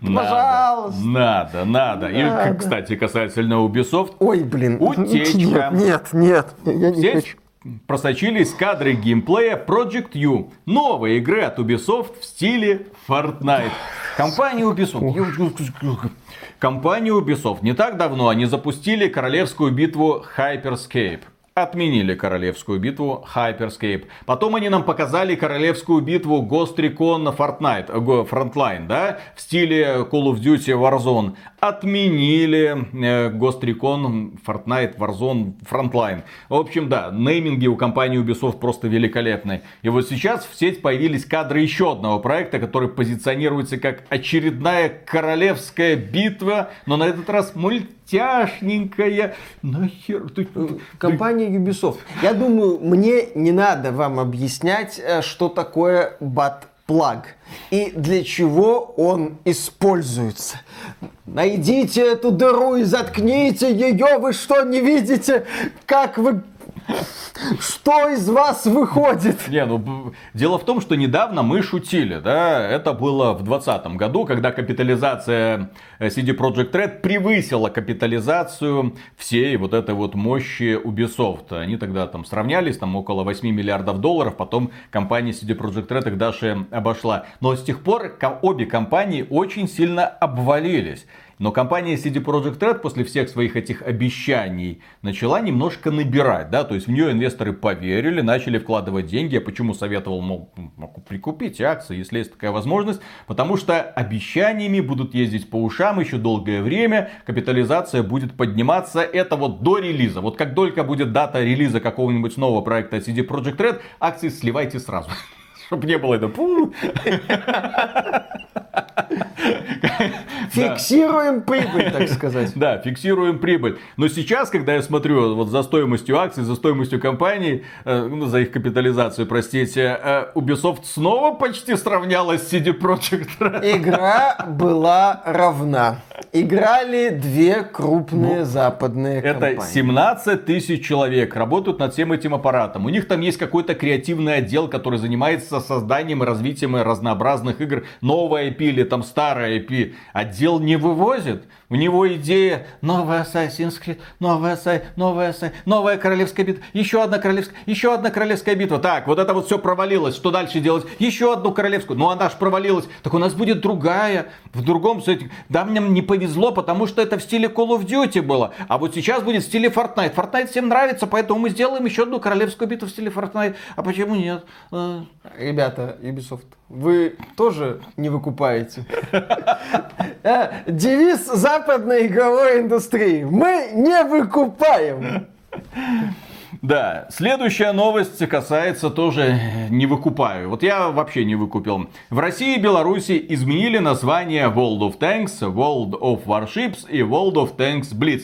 надо. Пожалуйста. Надо, надо. надо. И, кстати, касательно Ubisoft. Ой, блин. Утечка. Нет, нет, нет. Я не хочу. Просочились кадры геймплея Project U, новой игры от Ubisoft в стиле Fortnite. Компания Ubisoft. Компания Ubisoft. Не так давно они запустили королевскую битву Hyperscape. Отменили королевскую битву Hyperscape. Потом они нам показали королевскую битву Ghost Recon Fortnite, Frontline, да, в стиле Call of Duty Warzone. Отменили Ghost Recon Fortnite Warzone Frontline. В общем, да, нейминги у компании Ubisoft просто великолепны. И вот сейчас в сеть появились кадры еще одного проекта, который позиционируется как очередная королевская битва, но на этот раз мультфильм. Тяжненькая, нахер. Компания Ubisoft. Я думаю, мне не надо вам объяснять, что такое батплаг и для чего он используется. Найдите эту дыру и заткните ее. Вы что, не видите, как вы... Что из вас выходит? Не, ну, дело в том, что недавно мы шутили, да, это было в двадцатом году, когда капитализация си ди Projekt Red превысила капитализацию всей вот этой вот мощи Ubisoft. Они тогда там сравнялись, там около восемь миллиардов долларов, потом компания си ди Projekt Red их даже обошла. Но с тех пор обе компании очень сильно обвалились. Но компания си ди Projekt Red после всех своих этих обещаний начала немножко набирать, да, то есть в нее инвесторы поверили, начали вкладывать деньги. Я почему советовал, мол, прикупите акции, если есть такая возможность, потому что обещаниями будут ездить по ушам еще долгое время, капитализация будет подниматься, это вот до релиза. Вот как только будет дата релиза какого-нибудь нового проекта си ди Projekt Red, акции сливайте сразу. Чтобы не было этого. Фиксируем прибыль, так сказать. Да, фиксируем прибыль. Но сейчас, когда я смотрю вот за стоимостью акций, за стоимостью компаний, э, ну, за их капитализацию, простите, э, Ubisoft снова почти сравнялась с си ди Projekt Red. Игра была равна. Играли две крупные ну, западные это компании. Это семнадцать тысяч человек работают над всем этим аппаратом. У них там есть какой-то креативный отдел, который занимается созданием и развитием разнообразных игр. Новая ай пи или там старая ай пи. Отдел дел не вывозит. У него идея новая Assassin's Creed, новая Assassin's, новая Assassin's, новая королевская битва, еще одна королевская, еще одна королевская битва. Так, вот это вот все провалилось, что дальше делать? Еще одну королевскую, ну она ж провалилась. Так у нас будет другая, в другом сеттинге. Да, мне не повезло, потому что это в стиле Call of Duty было. А вот сейчас будет в стиле Fortnite. Fortnite всем нравится, поэтому мы сделаем еще одну королевскую битву в стиле Fortnite. А почему нет? Ребята, Ubisoft, вы тоже не выкупаете. Девиз западной игровой индустрии. Мы не выкупаем. Да, следующая новость касается тоже не выкупаю. Вот я вообще не выкупил. В России и Беларуси изменили название World of Tanks, World of Warships и World of Tanks Blitz.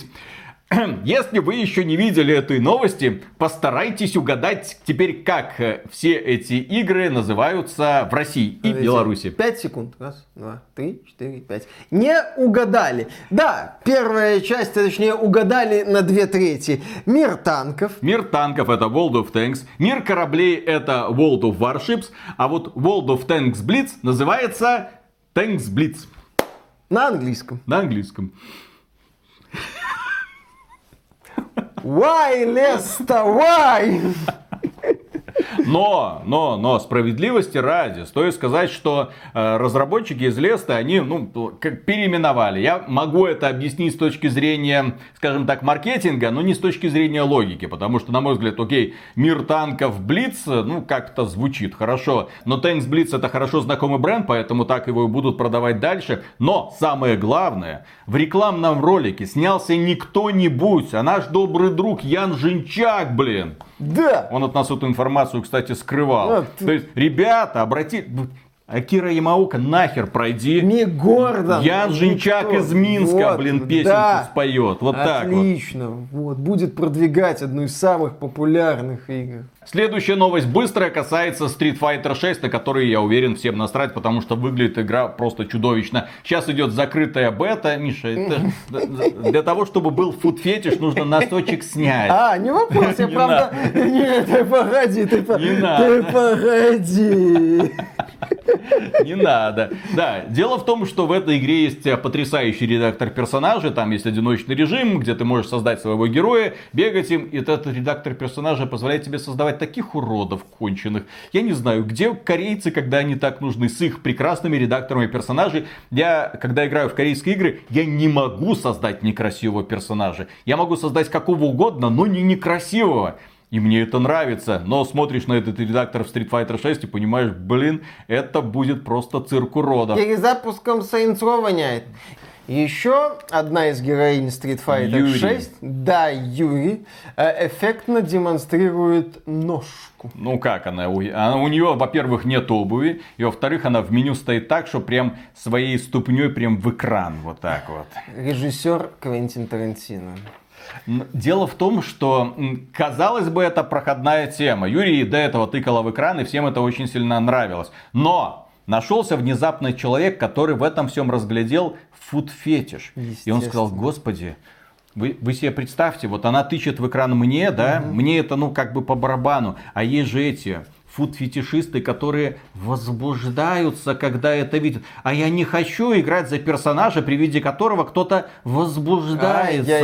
Если вы еще не видели этой новости, постарайтесь угадать теперь, как все эти игры называются в России и Беларуси. Пять секунд. Раз, два, три, четыре, пять. Не угадали. Да, первая часть, точнее, угадали на две трети. Мир танков. Мир танков — это World of Tanks. Мир кораблей — это World of Warships. А вот World of Tanks Blitz называется Tanks Blitz. На английском. На английском. Why, Леста, why? Но, но, но, справедливости ради, стоит сказать, что э, разработчики из Леста, они, ну, как переименовали. Я могу это объяснить с точки зрения, скажем так, маркетинга, но не с точки зрения логики. Потому что, на мой взгляд, окей, мир танков Блиц, ну, как-то звучит хорошо. Но Танкс Блиц — это хорошо знакомый бренд, поэтому так его и будут продавать дальше. Но, самое главное, в рекламном ролике снялся не кто-нибудь, а наш добрый друг Ян Жинчак, блин. Да. Он от нас эту информацию, кстати, скрывал. Да, ты... То есть, ребята, обрати... Акира Ямаока, нахер пройди. Не гордо. Ян Жинчак из Минска, вот, блин, песенку да. споет. Вот Отлично. так вот. Отлично. Вот. Будет продвигать одну из самых популярных игр. Следующая новость быстрая, касается Street Fighter шесть, на который, я уверен, всем насрать, потому что выглядит игра просто чудовищно. Сейчас идет закрытая бета. Миша, это... для того, чтобы был фуд-фетиш, нужно носочек снять. А, не вопрос, я правда... Нет, ты погоди, ты погоди. Не надо. Да, дело в том, что в этой игре есть потрясающий редактор персонажа. Там есть одиночный режим, где ты можешь создать своего героя, бегать им. И этот редактор персонажа позволяет тебе создавать таких уродов конченых. Я не знаю, где корейцы, когда они так нужны, с их прекрасными редакторами персонажей. Я, когда играю в корейские игры, я не могу создать некрасивого персонажа. Я могу создать какого угодно, но не некрасивого. И мне это нравится. Но смотришь на этот редактор в Street Fighter шесть и понимаешь, блин, это будет просто цирк уродов. Перезапуском Saints Row воняет. Еще одна из героинь Street Fighter Юри. шесть, да, Юри, эффектно демонстрирует ножку. Ну как она? У, она, у нее, во-первых, нет обуви, и во-вторых, она в меню стоит так, что прям своей ступней прям в экран, вот так вот. Режиссер Квентин Тарантино. Дело в том, что, казалось бы, это проходная тема. Юрий до этого тыкала в экран, и всем это очень сильно нравилось. Но нашелся внезапно человек, который в этом всем разглядел фуд-фетиш. И он сказал: господи, вы, вы себе представьте, вот она тычет в экран мне, да, угу. мне это, ну, как бы по барабану, а есть же эти... фуд-фетишисты, которые возбуждаются, когда это видят. А я не хочу играть за персонажа, при виде которого кто-то возбуждается.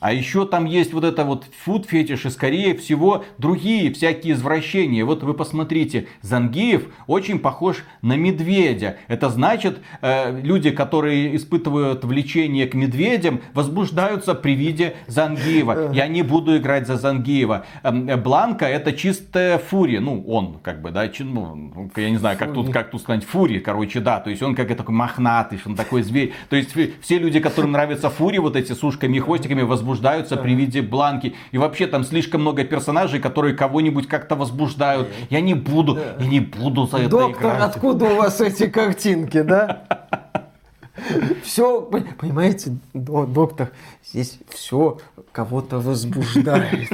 А еще там есть вот это вот фуд-фетиш, и скорее всего другие всякие извращения. Вот вы посмотрите, Зангиев очень похож на медведя. Это значит, э, люди, которые испытывают влечение к медведям, возбуждаются при виде Зангиева. Я не буду играть за Зангиева. Бланка — это чистая фурия, ну он как бы, да, чин, ну, я не знаю, как фури. тут как тут сказать, фурия, короче, да, то есть он как такой мохнатый, он такой зверь, то есть все люди, которым нравятся фури, вот эти с ушками и хвостиками, возбуждаются при виде Бланки, и вообще там слишком много персонажей, которые кого-нибудь как-то возбуждают, я не буду, я не буду за это играть. Доктор, откуда у вас эти картинки, да? все, понимаете, доктор, здесь все кого-то возбуждает.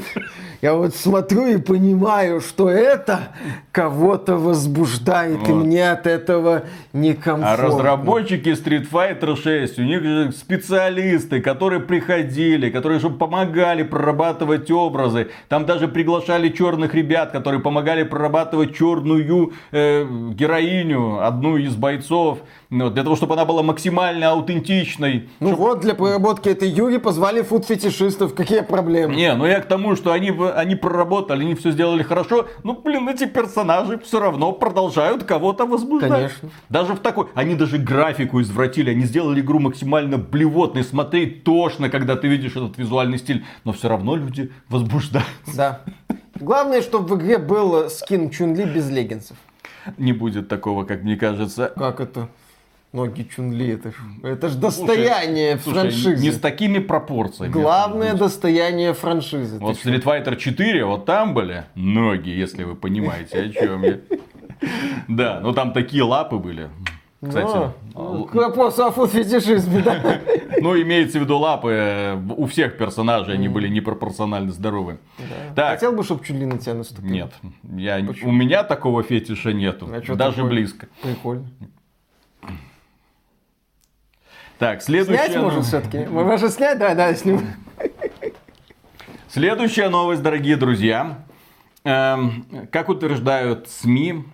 Я вот смотрю и понимаю, что это кого-то возбуждает, вот. И мне от этого некомфортно. А разработчики Street Fighter шесть, у них же специалисты, которые приходили, которые же помогали прорабатывать образы. Там даже приглашали черных ребят, которые помогали прорабатывать черную э, героиню, одну из бойцов, ну, для того, чтобы она была максимально аутентичной. Ну чтобы... вот, для проработки этой Юри позвали фуд-фетишистов. Какие проблемы? Не, ну я к тому, что они, они проработали, они все сделали хорошо. Ну, блин, эти персонажи все равно продолжают кого-то возбуждать. Конечно. Даже в такой... Они даже графику извратили. Они сделали игру максимально блевотной. Смотреть тошно, когда ты видишь этот визуальный стиль. Но все равно люди возбуждаются. Да. Главное, чтобы в игре был скин Чунли без леггинсов. Не будет такого, как мне кажется. Как это? Ноги Чунли, это ж, это ж достояние слушай, франшизы. Не с такими пропорциями. Главное достояние франшизы. Вот Street Fighter четыре, вот там были ноги, если вы понимаете, о чем я. Да, но там такие лапы были. Кстати, вопрос о фуд-фетишизме, да? Ну, имеется в виду лапы, у всех персонажей они были непропорционально здоровы. Хотел бы, чтобы Чунли на тебя наступил? Нет, у меня такого фетиша нету, даже близко. Прикольно. Так, следующая... Снять можно все-таки? Мы можем снять? Да, да, сниму. Следующая новость, дорогие друзья. Эм, как утверждают СМИ,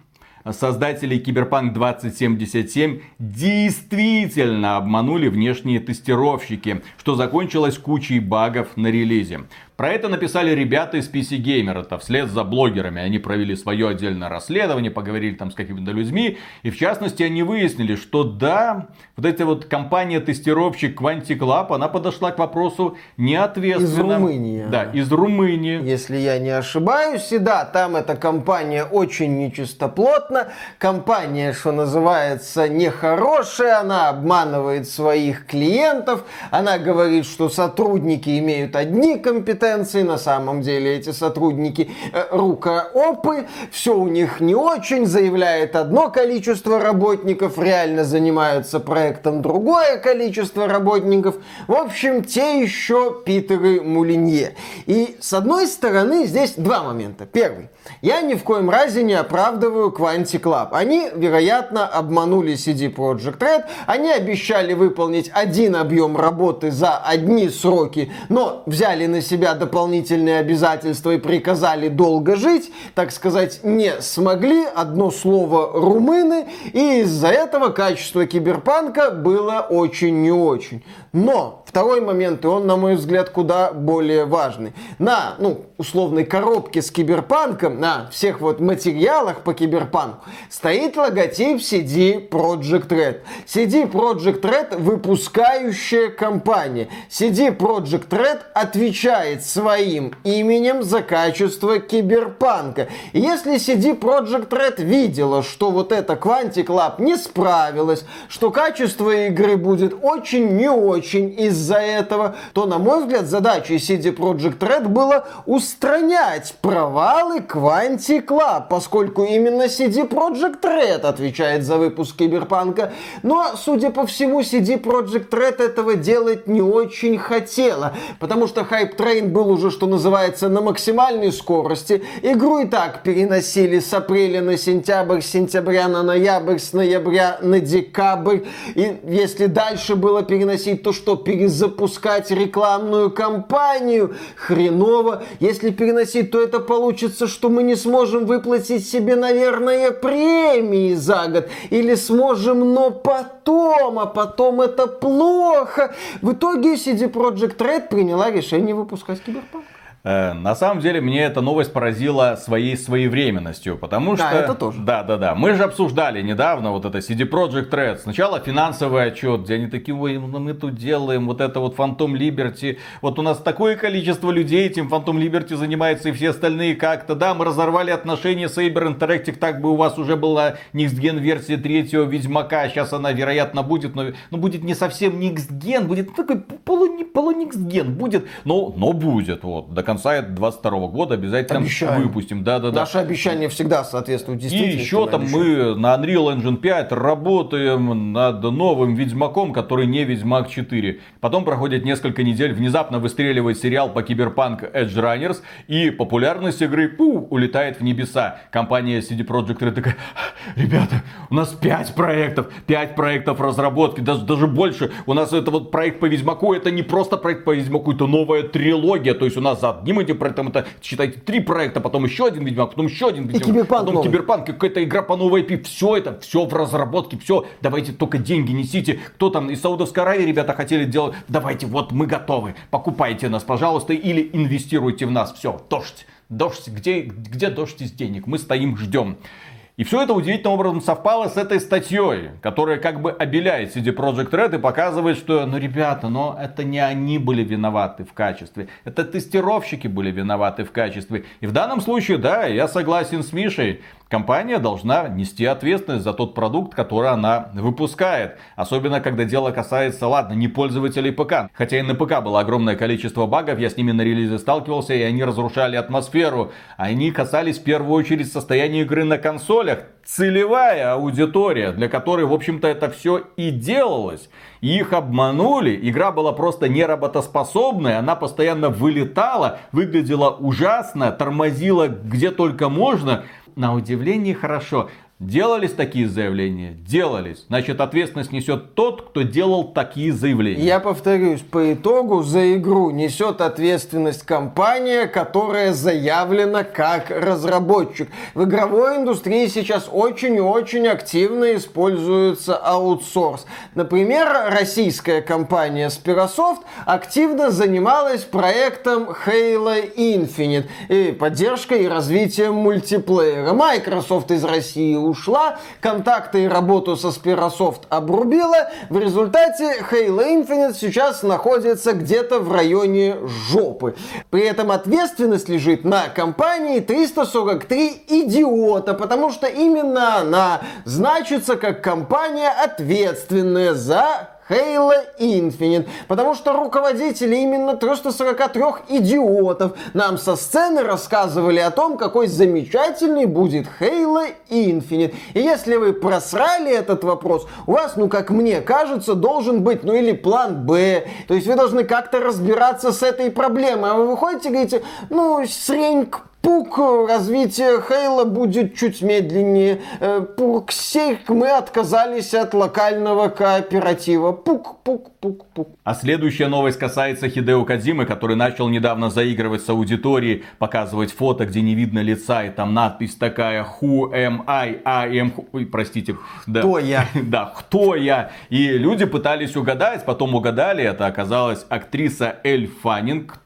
создатели Cyberpunk двадцать семьдесят семь действительно обманули внешние тестировщики, что закончилось кучей багов на релизе. Про это написали ребята из пи си-геймера, вслед за блогерами. Они провели свое отдельное расследование, поговорили там с какими-то людьми. И в частности, они выяснили, что да, вот эта вот компания-тестировщик Quantic Lab, она подошла к вопросу неответственно. Из Румынии. Да, из Румынии. Если я не ошибаюсь, и да, там эта компания очень нечистоплотна. Компания, что называется, нехорошая. Она обманывает своих клиентов. Она говорит, что сотрудники имеют одни компетенции. На самом деле эти сотрудники э, рукоопы, все у них не очень, заявляет одно количество работников, реально занимаются проектом другое количество работников. В общем, те еще Питеры Мулинье. И с одной стороны здесь два момента. Первый. Я ни в коем разе не оправдываю Quantic Lab. Они, вероятно, обманули си ди Projekt Red. Они обещали выполнить один объем работы за одни сроки, но взяли на себя дополнительные обязательства и приказали долго жить, так сказать, не смогли, одно слово румыны, и из-за этого качество киберпанка было очень не очень. Но второй момент, и он, на мой взгляд, куда более важный. На, ну, условной коробке с киберпанком, на всех вот материалах по киберпанку стоит логотип си ди Projekt Red. си ди Projekt Red выпускающая компания. си ди Projekt Red отвечает своим именем за качество киберпанка. И если си ди Projekt Red видела, что вот эта Quantic Lab не справилась, что качество игры будет очень не очень из-за этого, то, на мой взгляд, задачей си ди Projekt Red было устранять провалы Quantic Lab, поскольку именно си ди Projekt Red отвечает за выпуск Киберпанка. Но, судя по всему, си ди Projekt Red этого делать не очень хотела, потому что хайп-трейн был уже, что называется, на максимальной скорости. Игру и так переносили с апреля на сентябрь, с сентября на ноябрь, с ноября на декабрь. И если дальше было переносить, то что, перезапускать рекламную кампанию? Хреново. Если переносить, то это получится, что мы не сможем выплатить себе, наверное, премии за год. Или сможем, но потом. А потом это плохо. В итоге си ди Projekt Red приняла решение выпускать Киберпанк. На самом деле, мне эта новость поразила своей своевременностью, потому да, что... Да, это тоже. Да, да, да. Мы же обсуждали недавно вот это си ди Projekt Red. Сначала финансовый отчет, где они такие, ой, ну мы тут делаем вот это вот Phantom Liberty. Вот у нас такое количество людей этим Phantom Liberty занимается, и все остальные как-то, да, мы разорвали отношения с Saber Interactive, так бы у вас уже была Next-Gen версия третьего Ведьмака. Сейчас она, вероятно, будет, но, но будет не совсем Next-Gen, будет такой полу-Next-Gen, будет, но, но будет, вот, до конца. конца двадцать второго года обязательно обещаем. Выпустим. Да, да, да. Наши обещания всегда соответствуют действительности. И еще там мы на Unreal Engine пять работаем над новым Ведьмаком, который не Ведьмак четыре. Потом проходит несколько недель, внезапно выстреливает сериал по Киберпанк Edge Runners, и популярность игры пу, улетает в небеса. Компания си ди Projekt Red такая: ребята, у нас пять проектов, пять проектов разработки, даже, даже больше. У нас это вот проект по Ведьмаку, это не просто проект по Ведьмаку, это новая трилогия. То есть у нас за одним этим проектом, это, считайте, три проекта, потом еще один Ведьмак, потом еще один Ведьмак, Киберпанк потом новый. Киберпанк, какая-то игра по новой ай пи. Все это, все в разработке, все, давайте только деньги несите. Кто там из Саудовской Аравии, ребята, хотели делать? Давайте, вот мы готовы, покупайте нас, пожалуйста, или инвестируйте в нас. Все, дождь, дождь, где, где дождь из денег? Мы стоим, ждем. И все это удивительным образом совпало с этой статьей, которая как бы обеляет си ди Projekt Red и показывает, что, ну, ребята, но это не они были виноваты в качестве. Это тестировщики были виноваты в качестве. И в данном случае, да, я согласен с Мишей. Компания должна нести ответственность за тот продукт, который она выпускает. Особенно, когда дело касается, ладно, не пользователей ПК. Хотя и на ПК было огромное количество багов, я с ними на релизе сталкивался, и они разрушали атмосферу. Они касались в первую очередь состояния игры на консолях. Целевая аудитория, для которой, в общем-то, это все и делалось. Их обманули, игра была просто неработоспособная, она постоянно вылетала, выглядела ужасно, тормозила где только можно. На удивление хорошо. Делались такие заявления? Делались. Значит, ответственность несет тот, кто делал такие заявления. Я повторюсь, по итогу за игру несет ответственность компания, которая заявлена как разработчик. В игровой индустрии сейчас очень-очень активно используется аутсорс. Например, российская компания Spirasoft активно занималась проектом Halo Infinite и поддержкой и развитием мультиплеера. Microsoft из России ушла, контакты и работу со Spirasoft обрубила. В результате Halo Infinite сейчас находится где-то в районе жопы. При этом ответственность лежит на компании триста сорок три идиота, потому что именно она значится как компания, ответственная за Halo Infinite, потому что руководители именно триста сорок три идиотов нам со сцены рассказывали о том, какой замечательный будет Halo Infinite. И если вы просрали этот вопрос, у вас, ну как мне кажется, должен быть, ну или план Б, то есть вы должны как-то разбираться с этой проблемой, а вы выходите и говорите, ну среньк, пук, развитие Хейла будет чуть медленнее. Пук, сейк, мы отказались от локального кооператива. Пук, пук, пук, пук. А следующая новость касается Хидео Кодзимы, который начал недавно заигрывать с аудиторией, показывать фото, где не видно лица, и там надпись такая «Who am I? I am who...» Ой, простите. Да. Кто я? Да, кто я? И люди пытались угадать, потом угадали, это оказалась актриса Эль Фаннинг.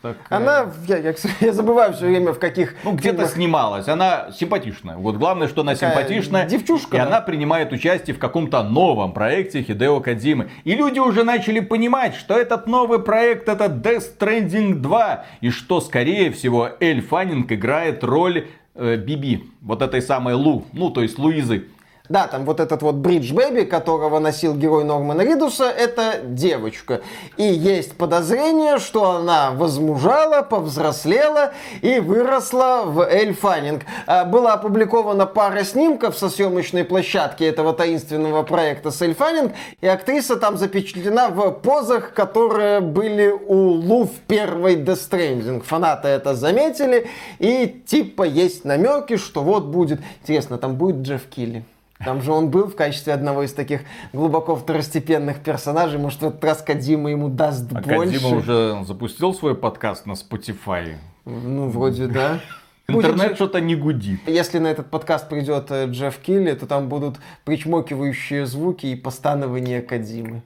Такая... Она, я, я, я забываю все время, в каких... Ну, где-то фильмах... снималась. Она симпатичная. Вот главное, что она такая симпатичная. Девчушка. И да, она принимает участие в каком-то новом проекте Хидео Кодзимы. И люди уже начали понимать, что этот новый проект, это Death Stranding два. И что, скорее всего, Эль Фаннинг играет роль э, Биби. Вот этой самой Лу. Ну, то есть Луизы. Да, там вот этот вот Бридж Бэби, которого носил герой Нормана Ридуса, это девочка. И есть подозрение, что она возмужала, повзрослела и выросла в Эль Фаннинг. Была опубликована пара снимков со съемочной площадки этого таинственного проекта с Эль Фаннинг, и актриса там запечатлена в позах, которые были у Лу в первой Death Stranding. Фанаты это заметили, и типа есть намеки, что вот будет... Интересно, там будет Джефф Килли? Там же он был в качестве одного из таких глубоко второстепенных персонажей. Может, в этот раз Кодзима ему даст а больше. А Кодзима уже запустил свой подкаст на Spotify? Ну, вроде да. Интернет что-то не гудит. Если на этот подкаст придет Джефф Килли, то там будут причмокивающие звуки и постановления Кодзимы.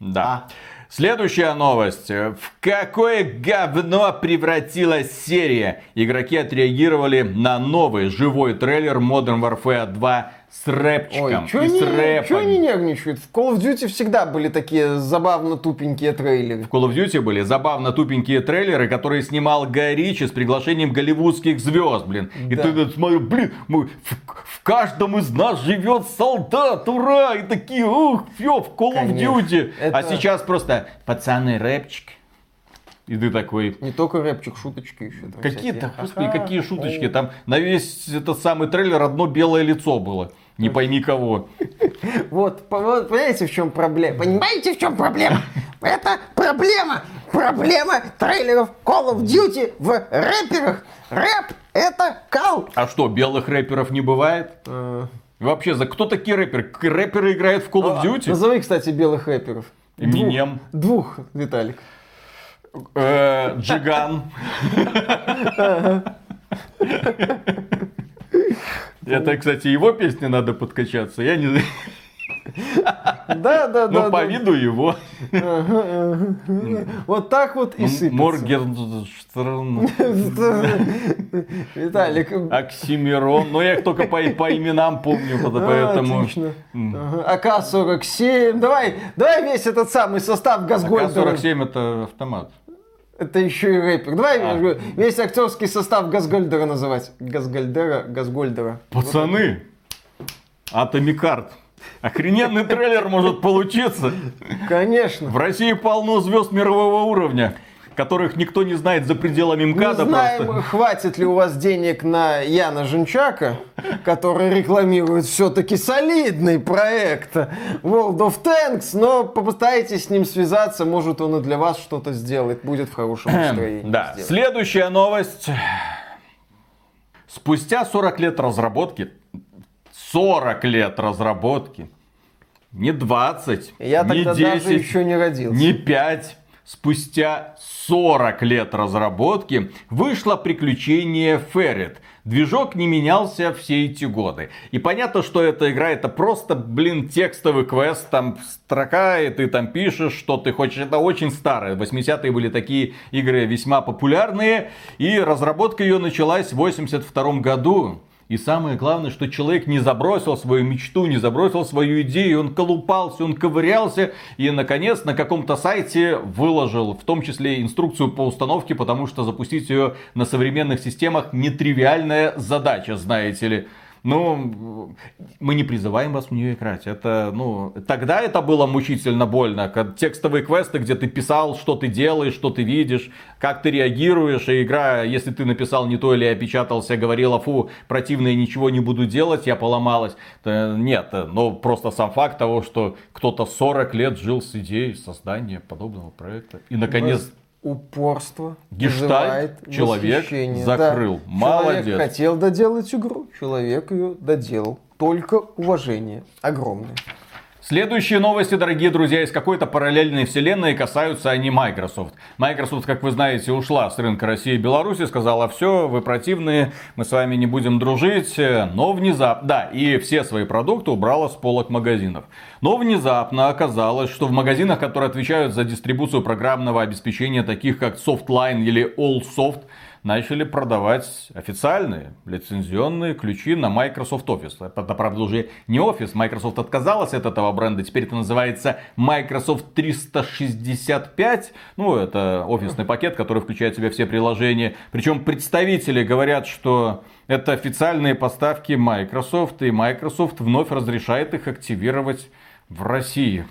Да. А. Следующая новость. В какое говно превратилась серия? Игроки отреагировали на новый живой трейлер Modern Warfare два с рэпчиком. Ой, чё и не, с рэпом. Чё они нервничают? В Call of Duty всегда были такие забавно тупенькие трейлеры. В Call of Duty были забавно тупенькие трейлеры, которые снимал Гай Ричи с приглашением голливудских звезд, блин. Да. И ты смотришь, блин, мы, в, в каждом из нас живет солдат, ура! И такие, ух, фё, в Call Конечно. of Duty. Это... А сейчас просто, пацаны, рэпчик. И ты такой... Не только рэпчик, шуточки еще. Какие-то, господи, какие шуточки. О. Там на весь этот самый трейлер одно белое лицо было. Не пойми кого. Вот, понимаете, в чем проблема? Понимаете, в чем проблема? Это проблема. Проблема трейлеров Call of Duty в рэперах. Рэп — это кал. А что, белых рэперов не бывает? Вообще, за кто такие рэперы? Рэперы играют в Call of Duty? Назови, кстати, белых рэперов. Минем. Двух, Виталик. Джиган. Это, кстати, его песня «Надо подкачаться». Я не знаю. Да, да, да. Но по виду его. Вот так вот и сыпется. Моргенштерн. Виталик. Оксимирон. Но я их только по именам помню, поэтому... Отлично. а ка сорок семь. Давай, давай весь этот самый состав Газгольдера. а ка сорок семь это автомат. Это еще и рэпер. Давай а. весь актерский состав Газгольдера называть. Газгольдера, Газгольдера. Пацаны, Atomic Heart. Охрененный трейлер может получиться. Конечно. В России полно звезд мирового уровня, которых никто не знает за пределами МКАДа. Не знаем, просто. Хватит ли у вас денег на Яна Жемчака, который рекламирует все-таки солидный проект World of Tanks, но попытайтесь с ним связаться, может он и для вас что-то сделает, будет в хорошем настроении. Да. Сделать. Следующая новость. Спустя сорок лет разработки, сорок лет разработки, не двадцать, я не тогда десять, даже еще не родился, не пять. Спустя сорок лет разработки вышло приключение Ferret. Движок не менялся все эти годы. И понятно, что эта игра это просто, блин, текстовый квест. Там строка, и ты там пишешь, что ты хочешь. Это очень старое. В восьмидесятые были такие игры весьма популярные. И разработка ее началась в восемьдесят втором году. И самое главное, что человек не забросил свою мечту, не забросил свою идею. Он колупался, он ковырялся. И, наконец, на каком-то сайте выложил, в том числе, инструкцию по установке. Потому что запустить ее на современных системах нетривиальная задача, знаете ли. Ну, мы не призываем вас в нее играть. Это, ну, тогда это было мучительно больно. Текстовые квесты, где ты писал, что ты делаешь, что ты видишь, как ты реагируешь. И игра, если ты написал не то или опечатался, говорила, фу, противно, я ничего не буду делать, я поломалась. Нет, но просто сам факт того, что кто-то сорок лет жил с идеей создания подобного проекта. И, наконец... Упорство, гештальт, человек восхищение. Закрыл. Да. Молодец. Человек хотел доделать игру, человек ее доделал. Только уважение огромное. Следующие новости, дорогие друзья, из какой-то параллельной вселенной, касаются они Microsoft. Microsoft, как вы знаете, ушла с рынка России и Беларуси, сказала, все, вы противные, мы с вами не будем дружить, но внезапно, да, и все свои продукты убрала с полок магазинов. Но внезапно оказалось, что в магазинах, которые отвечают за дистрибуцию программного обеспечения, таких как Softline или AllSoft, начали продавать официальные лицензионные ключи на Microsoft Office. Это, правда, уже не Office. Microsoft отказалась от этого бренда. Теперь это называется Microsoft триста шестьдесят пять. Ну, это офисный пакет, который включает в себя все приложения. Причем представители говорят, что это официальные поставки Microsoft. И Microsoft вновь разрешает их активировать в России.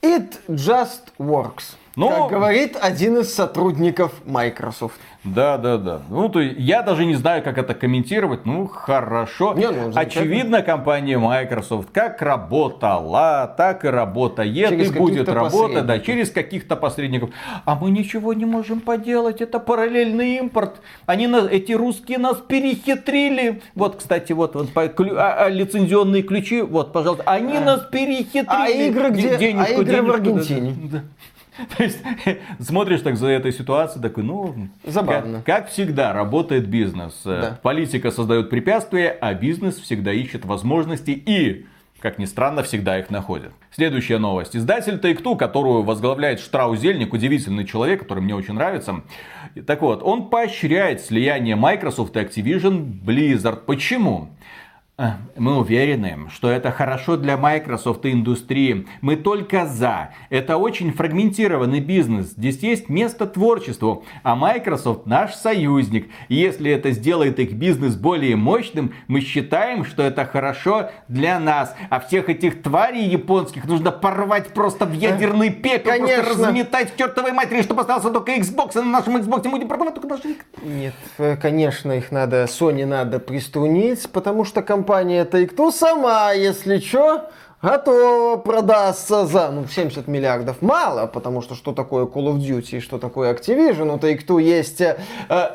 It just works. Но... Как говорит один из сотрудников Microsoft. Да, да, да. Ну, то я даже не знаю, как это комментировать. Ну, хорошо. Не, ну, очевидно, компания Microsoft как работала, так и работает. Через и будет работать, да, через каких-то посредников. А мы ничего не можем поделать. Это параллельный импорт. Они нас, эти русские нас перехитрили. Вот, кстати, вот, вот по, а, а, лицензионные ключи. Вот, пожалуйста. Они а. нас перехитрили. А игры где? Денежку, а игры денежку, в Аргентине. Да. То есть, смотришь так за этой ситуацией, такой, ну... Забавно. Как, как всегда работает бизнес. Да. Политика создает препятствия, а бизнес всегда ищет возможности и... Как ни странно, всегда их находят. Следующая новость. Издатель Take-Two, которую возглавляет Штраузельник, удивительный человек, который мне очень нравится. Так вот, он поощряет слияние Microsoft и Activision Blizzard. Почему? Мы уверены, что это хорошо для Microsoft и индустрии. Мы только за. Это очень фрагментированный бизнес. Здесь есть место творчеству. А Microsoft наш союзник. И если это сделает их бизнес более мощным, мы считаем, что это хорошо для нас. А всех этих тварей японских нужно порвать просто в ядерный пепел. Конечно. Просто разметать в чертовой матери, чтобы остался только Xbox. И на нашем Xbox мы будем продавать только наши... Нет, конечно, их надо... Sony надо приструнить, потому что компания... Компания Take-Two сама, если что, готова продаться за, ну, семьдесят миллиардов мало, потому что что такое Call of Duty и что такое Activision, у Take-Two есть э,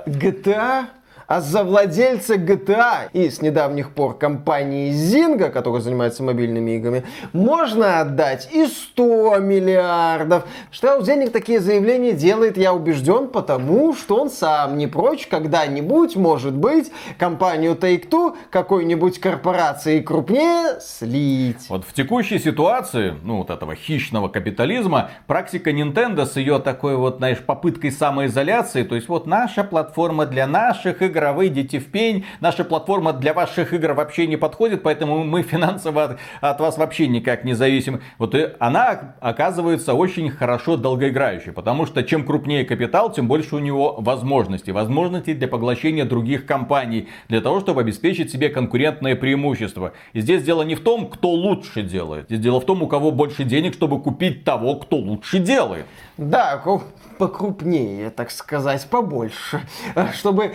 джи ти эй, а за владельца джи ти эй и с недавних пор компании Zynga, которая занимается мобильными играми, можно отдать и сто миллиардов. Штраус-Зенник такие заявления делает, я убежден, потому что он сам не прочь когда-нибудь, может быть, компанию Take-Two какой-нибудь корпорации крупнее слить. Вот в текущей ситуации, ну, вот этого хищного капитализма, практика Nintendo с ее такой вот, знаешь, попыткой самоизоляции, то есть вот наша платформа для наших игр, а вы идите в пень, наша платформа для ваших игр вообще не подходит, поэтому мы финансово от, от вас вообще никак не зависим. Вот и она оказывается очень хорошо долгоиграющей, потому что чем крупнее капитал, тем больше у него возможностей. Возможностей для поглощения других компаний, для того, чтобы обеспечить себе конкурентное преимущество. И здесь дело не в том, кто лучше делает. Здесь дело в том, у кого больше денег, чтобы купить того, кто лучше делает. Да, покрупнее, так сказать, побольше. Чтобы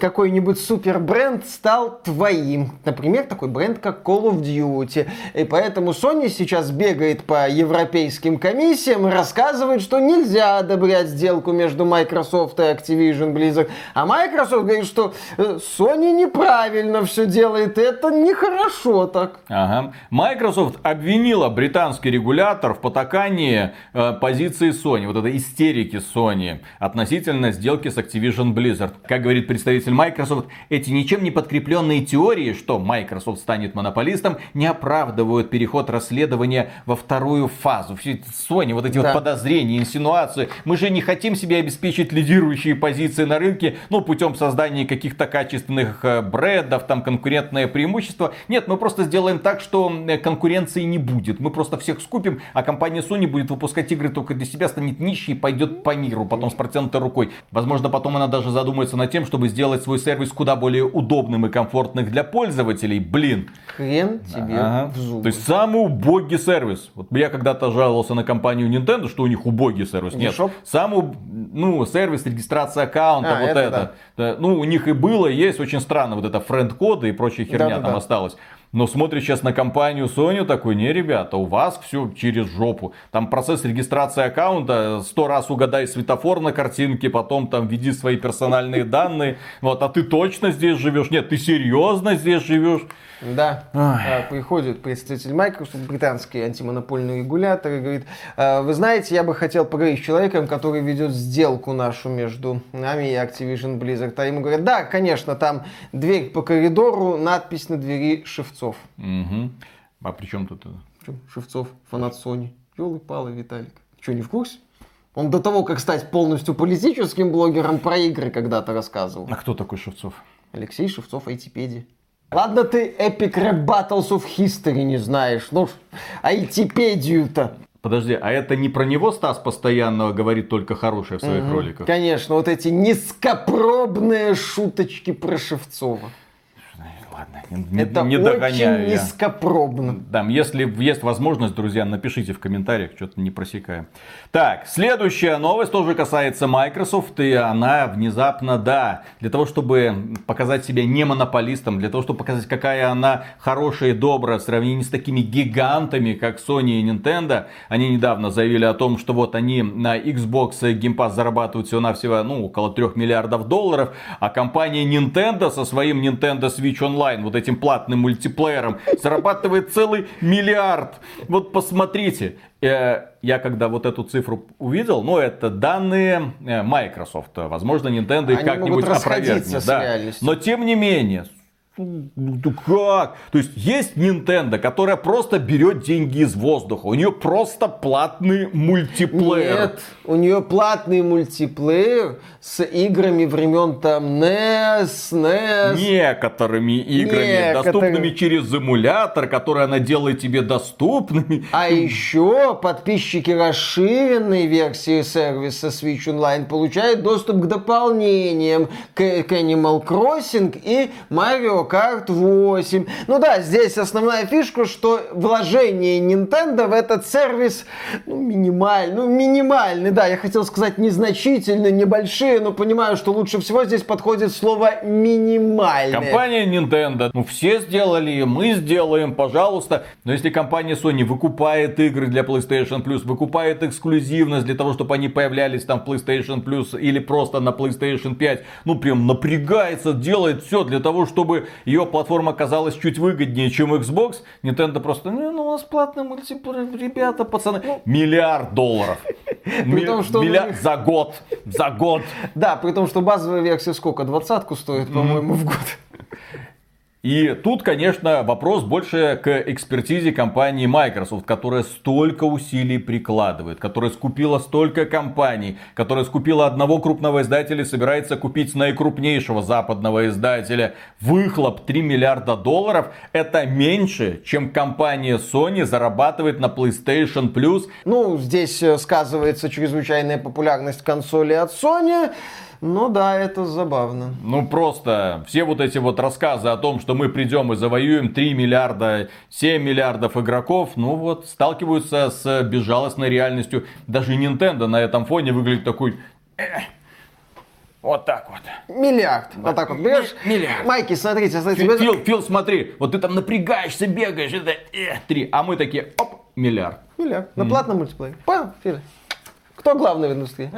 какой-нибудь супербренд стал твоим. Например, такой бренд, как Call of Duty. И поэтому Sony сейчас бегает по европейским комиссиям и рассказывает, что нельзя одобрять сделку между Microsoft и Activision Blizzard. А Microsoft говорит, что Sony неправильно все делает. Это нехорошо так. Ага. Microsoft обвинила британский регулятор в потакании э, позиции Sony. Вот этой истерики Sony относительно сделки с Activision Blizzard. Как говорит представитель Microsoft, эти ничем не подкрепленные теории, что Microsoft станет монополистом, не оправдывают переход расследования во вторую фазу. Все это Sony, вот эти да. вот подозрения, инсинуации. Мы же не хотим себе обеспечить лидирующие позиции на рынке, ну, путем создания каких-то качественных брендов, там, конкурентное преимущество. Нет, мы просто сделаем так, что конкуренции не будет. Мы просто всех скупим, а компания Sony будет выпускать игры только для себя, станет нищей и пойдет по миру, потом с протянутой рукой. Возможно, потом она даже задумается над тем, чтобы сделать свой сервис куда более удобным и комфортным для пользователей. Блин. Хрен тебе ага. в зубы. То есть самый убогий сервис. Вот я когда-то жаловался на компанию Nintendo, что у них убогий сервис. Нет. Дешоп? Самый, ну, сервис регистрации аккаунта, а, вот это. это. Да. Ну, у них и было, и есть. Очень странно, вот это френд-коды и прочая херня да, да, там да. осталась. Но смотришь сейчас на компанию Sony, такой, не, ребята, у вас все через жопу. Там процесс регистрации аккаунта, сто раз угадай светофор на картинке, потом там введи свои персональные данные. Вот, а ты точно здесь живешь? Нет, ты серьезно здесь живешь? Да, ой. Приходит представитель Microsoft, британский антимонопольный регулятор, и говорит, вы знаете, я бы хотел поговорить с человеком, который ведет сделку нашу между нами и Activision Blizzard. А ему говорят, да, конечно, там дверь по коридору, надпись на двери Шевцов. Угу. А при чем тут это? Шевцов, фанат Sony. Ёлы-палы, Виталик. Что, не в курсе? Он до того, как стать полностью политическим блогером, про игры когда-то рассказывал. А кто такой Шевцов? Алексей Шевцов, айтипедия. Ладно, ты Epic Rap Battles of History не знаешь, ну айтипедию-то. Подожди, а это не про него Стас постоянно говорит только хорошее в своих угу. роликах? Конечно, вот эти низкопробные шуточки про Шевцова. Ладно, не, это не догоняю очень я. Низкопробно. Да, если есть возможность, друзья, напишите в комментариях, что-то не просекаем. Так, следующая новость тоже касается Microsoft, и она внезапно, да, для того, чтобы показать себя не монополистом, для того, чтобы показать, какая она хорошая и добрая в сравнении с такими гигантами, как Sony и Nintendo, они недавно заявили о том, что вот они на Xbox Game Pass зарабатывают всего-навсего, ну, около трех миллиардов долларов, а компания Nintendo со своим Nintendo Switch Online, вот этим платным мультиплеером, зарабатывает целый миллиард. Вот посмотрите. Я когда вот эту цифру увидел, ну, это данные Microsoft. Возможно, Nintendo их как-нибудь опровергнет. Да. Но тем не менее, Ну как? То есть есть Nintendo, которая просто берет деньги из воздуха. У нее просто платный мультиплеер. Нет, у нее платный мультиплеер с играми времен там Н E S, Н E S. Некоторыми играми, Некоторые... доступными через эмулятор, который она делает тебе доступными. А еще подписчики расширенной версии сервиса Switch Online получают доступ к дополнениям, к Animal Crossing и Mario Kart восемь. Ну да, здесь основная фишка, что вложение Nintendo в этот сервис ну, минимальный, ну, минимальный, да, я хотел сказать незначительно, небольшие, но понимаю, что лучше всего здесь подходит слово минимальный. Компания Nintendo, ну все сделали, мы сделаем, пожалуйста. Но если компания Sony выкупает игры для PlayStation Plus, выкупает эксклюзивность для того, чтобы они появлялись там в PlayStation Plus или просто на PlayStation пять, ну прям напрягается, делает все для того, чтобы ее платформа оказалась чуть выгоднее, чем Xbox, Nintendo просто, ну, ну у нас платный мультиплеер, ребята, пацаны, ну, миллиард долларов. Ми- том, что миллиард вы... за год, за год. Да, при том, что базовая версия сколько, двадцатку стоит, по-моему, mm-hmm. в год. И тут, конечно, вопрос больше к экспертизе компании Microsoft, которая столько усилий прикладывает, которая скупила столько компаний, которая скупила одного крупного издателя и собирается купить наикрупнейшего западного издателя. Выхлоп три миллиарда долларов – это меньше, чем компания Sony зарабатывает на PlayStation Plus. Ну, здесь сказывается чрезвычайная популярность консоли от Sony. Ну да, это забавно. Ну просто все вот эти вот рассказы о том, что мы придем и завоюем три миллиарда, семь миллиардов игроков, ну вот, сталкиваются с безжалостной реальностью. Даже Nintendo на этом фоне выглядит такой... Вот так вот. Миллиард. Да. Вот так вот берешь. Миллиард. Майки, смотрите. смотрите. Фил, Фил, Фил, смотри. Вот ты там напрягаешься, бегаешь. Это э, три. А мы такие, оп, миллиард. Миллиард. На платном мультиплеере. Понял, Фил? Кто главный в индустрии?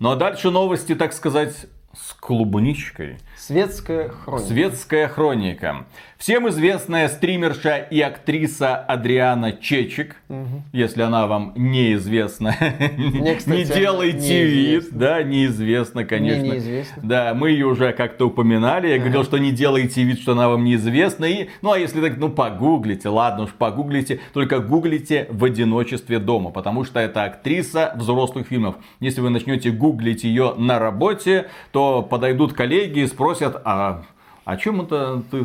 Ну а дальше новости, так сказать, с клубничкой. Светская хроника. Светская хроника. Всем известная стримерша и актриса Адриана Чечик. Угу. Если она вам неизвестна, Мне, кстати, не делайте вид. Да, неизвестно, конечно. Неизвестно. Да, мы ее уже как-то упоминали. Я ага. говорил, что не делайте вид, что она вам неизвестна. И, ну, а если так, ну, погуглите. Ладно уж, погуглите. Только гуглите в одиночестве дома. Потому что это актриса взрослых фильмов. Если вы начнете гуглить ее на работе, то подойдут коллеги и спросят, а... А чем это ты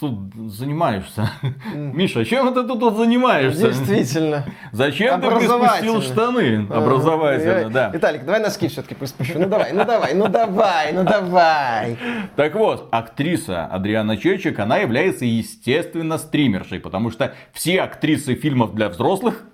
тут занимаешься? Миша, чем это ты тут занимаешься? Действительно. Зачем ты приспустил штаны? Образовательно, да. Виталик, давай носки все-таки приспущу. Ну давай, ну давай, ну давай, ну давай. Так вот, актриса Адриана Чечик, она является, естественно, стримершей. Потому что все актрисы фильмов для взрослых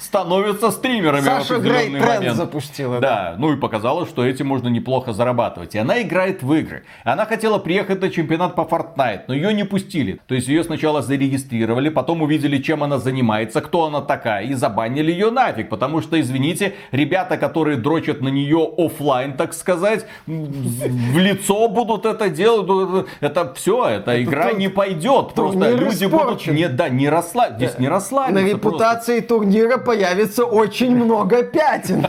становятся стримерами в определенный момент. Саша Грей тренд запустила. Да, ну и показала, что этим можно неплохо зарабатывать. И она играет в игры. Она хотела приехать на чемпионат. Чемпионат по Fortnite, но ее не пустили. То есть ее сначала зарегистрировали, потом увидели, чем она занимается, кто она такая, и забанили ее нафиг. Потому что, извините, ребята, которые дрочат на нее офлайн, так сказать, в лицо будут это делать. Это все, эта игра не пойдет. Просто люди будут не, да, не расслаб... здесь не расслабиться. На репутации просто. Турнира появится очень много пятен.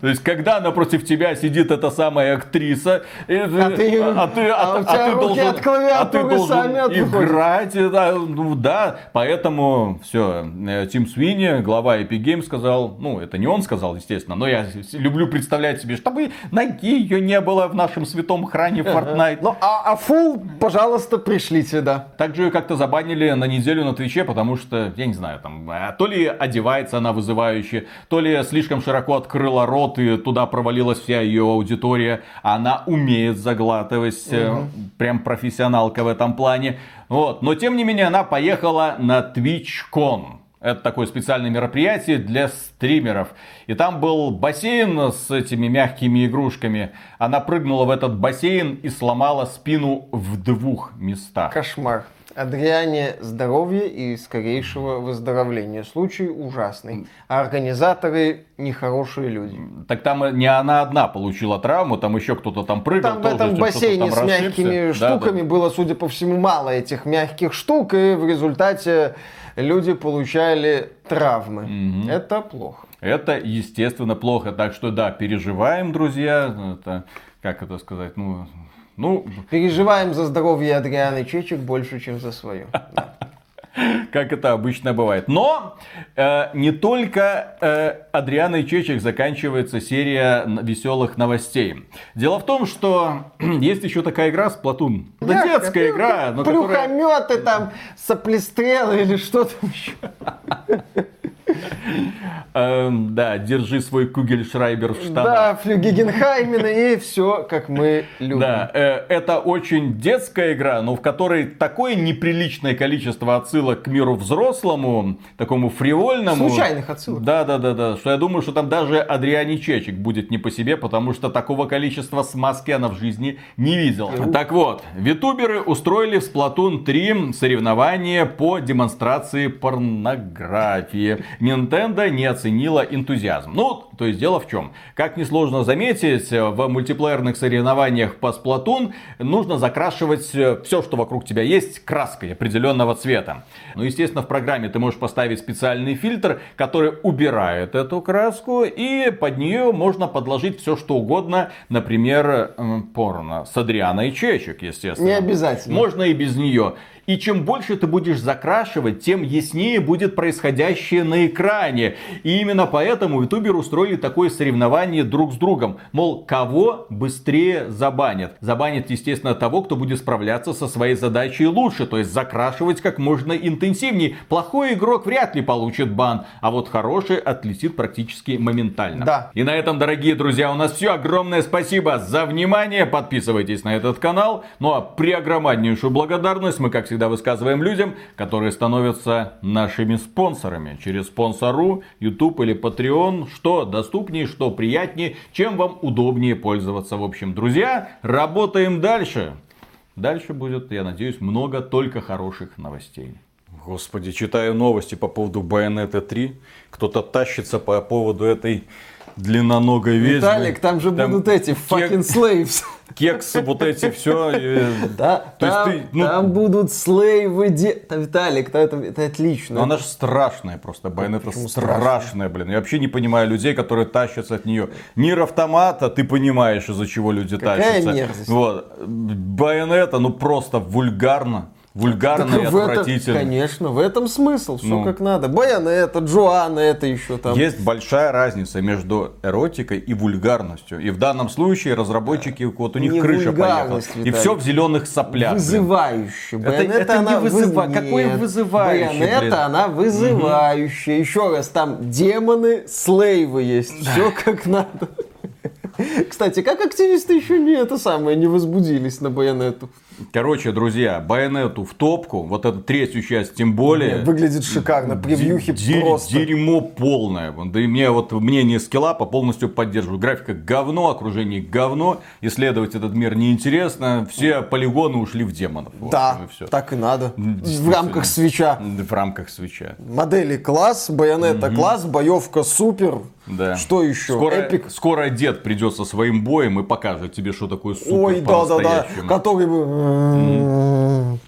То есть, когда напротив тебя сидит эта самая актриса, а ты, а ты, а, а у тебя а ты руки должен, от клавиатуры а ты сами играть, да, ну да, поэтому все, Тим Свини, глава Epic Games, сказал, ну это не он сказал, естественно, но я люблю представлять себе, чтобы ноги ее не было в нашем святом хране Fortnite. Ну а, а фул, пожалуйста, пришлите, да. Также ее как-то забанили на неделю на Твиче, потому что, я не знаю, там, то ли одевается она вызывающе, то ли слишком широко открыла рот, и туда провалилась вся ее аудитория. Она умеет заглатывать. Угу. Прям профессионалка в этом плане. Вот. Но тем не менее, она поехала на TwitchCon. Это такое специальное мероприятие для стримеров. И там был бассейн с этими мягкими игрушками. Она прыгнула в этот бассейн и сломала спину в двух местах. Кошмар. Адриане здоровья и скорейшего выздоровления. Случай ужасный. А организаторы нехорошие люди. Так там не она одна получила травму, там еще кто-то там прыгал. Там в этом бассейне с расшибся. Мягкими да, штуками да. было, судя по всему, мало этих мягких штук. И в результате люди получали травмы. Угу. Это плохо. Это, естественно, плохо. Так что да, переживаем, друзья. Это, как это сказать, ну... Ну... Переживаем за здоровье Адрианы Чечек больше, чем за свое. Как это обычно бывает. Но э, не только э, Адрианой Чечек заканчивается серия веселых новостей. Дело в том, что есть еще такая игра Splatoon. Это да, детская как, игра. Ну, плюхометы, которая... там, соплестрелы или что-то еще. Да, держи свой Кугельшрайбер в штанах. Да, Флюгегенхаймена и все, как мы любим. Да, это очень детская игра, но в которой такое неприличное количество отсылок к миру взрослому, такому фривольному. Случайных отсылок. Да, да, да, да, что я думаю, что там даже Адриане Чечек будет не по себе, потому что такого количества смазки она в жизни не видела. Так вот, витуберы устроили в Splatoon три соревнования по демонстрации порнографии. Nintendo не оценила энтузиазм. Ну, то есть дело в чем. Как несложно заметить, в мультиплеерных соревнованиях по Splatoon нужно закрашивать все, что вокруг тебя есть, краской определенного цвета. Ну, естественно, в программе ты можешь поставить специальный фильтр, который убирает эту краску, и под нее можно подложить все, что угодно. Например, порно с Адрианой Чечек, естественно. Не обязательно. Можно и без нее. И чем больше ты будешь закрашивать, тем яснее будет происходящее на экране. И именно поэтому ютуберы устроили такое соревнование друг с другом. Мол, кого быстрее забанят. Забанят, естественно, того, кто будет справляться со своей задачей лучше. То есть закрашивать как можно интенсивнее. Плохой игрок вряд ли получит бан. А вот хороший отлетит практически моментально. Да. И на этом, дорогие друзья, у нас все. Огромное спасибо за внимание. Подписывайтесь на этот канал. Ну а преогромаднейшую благодарность мы, как всегда, всегда высказываем людям, которые становятся нашими спонсорами. Через спонсору, YouTube или Patreon. Что доступнее, что приятнее, чем вам удобнее пользоваться. В общем, друзья, работаем дальше. Дальше будет, я надеюсь, много только хороших новостей. Господи, читаю новости по поводу Bayonetta три. Кто-то тащится по поводу этой длинноногой ведьмы. Виталик, там же там будут эти fucking slaves. Кексы, вот эти все. Да, то там, есть ты, ну... там будут слейвы. Де... Там, Виталик, это, это, это отлично. Но она же страшная просто. Байонета страшная, страшная, блин. Я вообще не понимаю людей, которые тащатся от нее. Нир Автомата, ты понимаешь, из-за чего люди Какая тащатся. Вот. Байонета, ну просто вульгарно. Вульгарно и отвратительно. Это, конечно, в этом смысл. Все ну. как надо. Байонета, Джоанна, это еще там. Есть большая разница между эротикой и вульгарностью. И в данном случае разработчики, вот у них не крыша поехала. Виталий. И все в зеленых соплях. Вызывающе. Байонета, это, это она вызывающая. Какое вызывающее? Байонета, она вызывающая. Угу. Еще раз, там демоны, слейвы есть. Да. Все как надо. Кстати, как активисты еще не это самое, не возбудились на Байонету. Короче, друзья, Байонету в топку, вот эту третью часть тем более. Нет, выглядит шикарно, превьюхи дерь, просто. Дерьмо полное. Да и мне вот мнение Скиллапа полностью поддерживаю. Графика говно, окружение говно, исследовать этот мир неинтересно. Все полигоны ушли в демонов. Да, вот, и все. Так и надо. В рамках свитча. В рамках свитча. Модели класс, Байонета угу. класс, боевка супер. Да. Что еще? Скоро, Эпик. Скоро дед придет со своим боем и покажет тебе, что такое супер. Ой, да-да-да, который бы... Mm.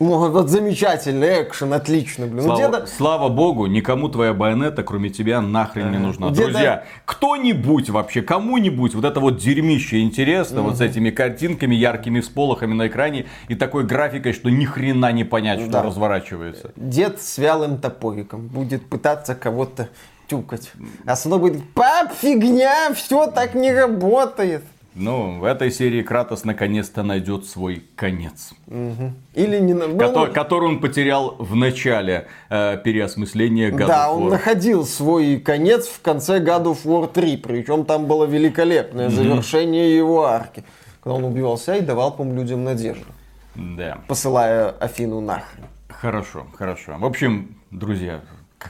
О, вот замечательный экшен, отлично, блин. Слава, деда... слава богу, никому твоя Байонета, кроме тебя, нахрен не нужна. Деда... Друзья, кто-нибудь вообще, кому-нибудь вот это вот дерьмище интересно, mm-hmm. вот с этими картинками, яркими всполохами на экране и такой графикой, что ни хрена не понять, что да. разворачивается. Дед с вялым топориком будет пытаться кого-то тюкать. А сыну будет: пап, фигня, все так не работает. Ну, в этой серии Кратос наконец-то найдет свой конец. Угу. Или не... Котор... Ну... Который он потерял в начале э, переосмысления God of War. Да, он находил свой конец в конце God of War три. Причем там было великолепное угу. завершение его арки. Когда он убивался и давал, по-моему, людям надежду. Да. Посылая Афину нахрен. Хорошо, хорошо. В общем, друзья,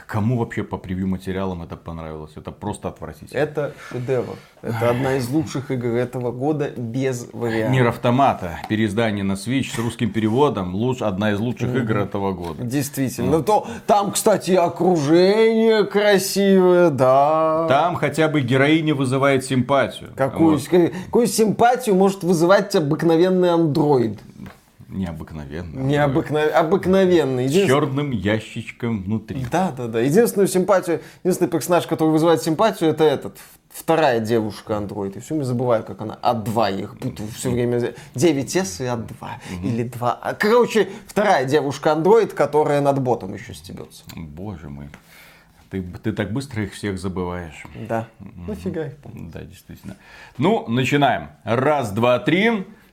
кому вообще по превью материалам это понравилось? Это просто отвратительно. Это шедевр. Это одна из лучших игр этого года без вариантов. Нир Автомата. Переиздание на Switch с русским переводом. Луч... Одна из лучших mm-hmm. игр этого года. Действительно. Mm-hmm. То... Там, кстати, окружение красивое, да. Там хотя бы героиня вызывает симпатию. Какую, вот. Какую симпатию может вызывать обыкновенный андроид? Необыкновенно. Необыкновенно. Обыкновенный. Единствен... черным ящичком внутри. Да, да, да. Единственную симпатию, единственный персонаж, который вызывает симпатию, это этот. Вторая девушка-андроид. И все, не забываю, как она. а два их путаю все время. девять эс и а два. Mm-hmm. Или два. Короче, вторая девушка-андроид, которая над ботом еще стебется. Боже мой. Ты, ты так быстро их всех забываешь. Да. Mm-hmm. Нафига их помню. Да, действительно. Ну, начинаем. Раз, два, три...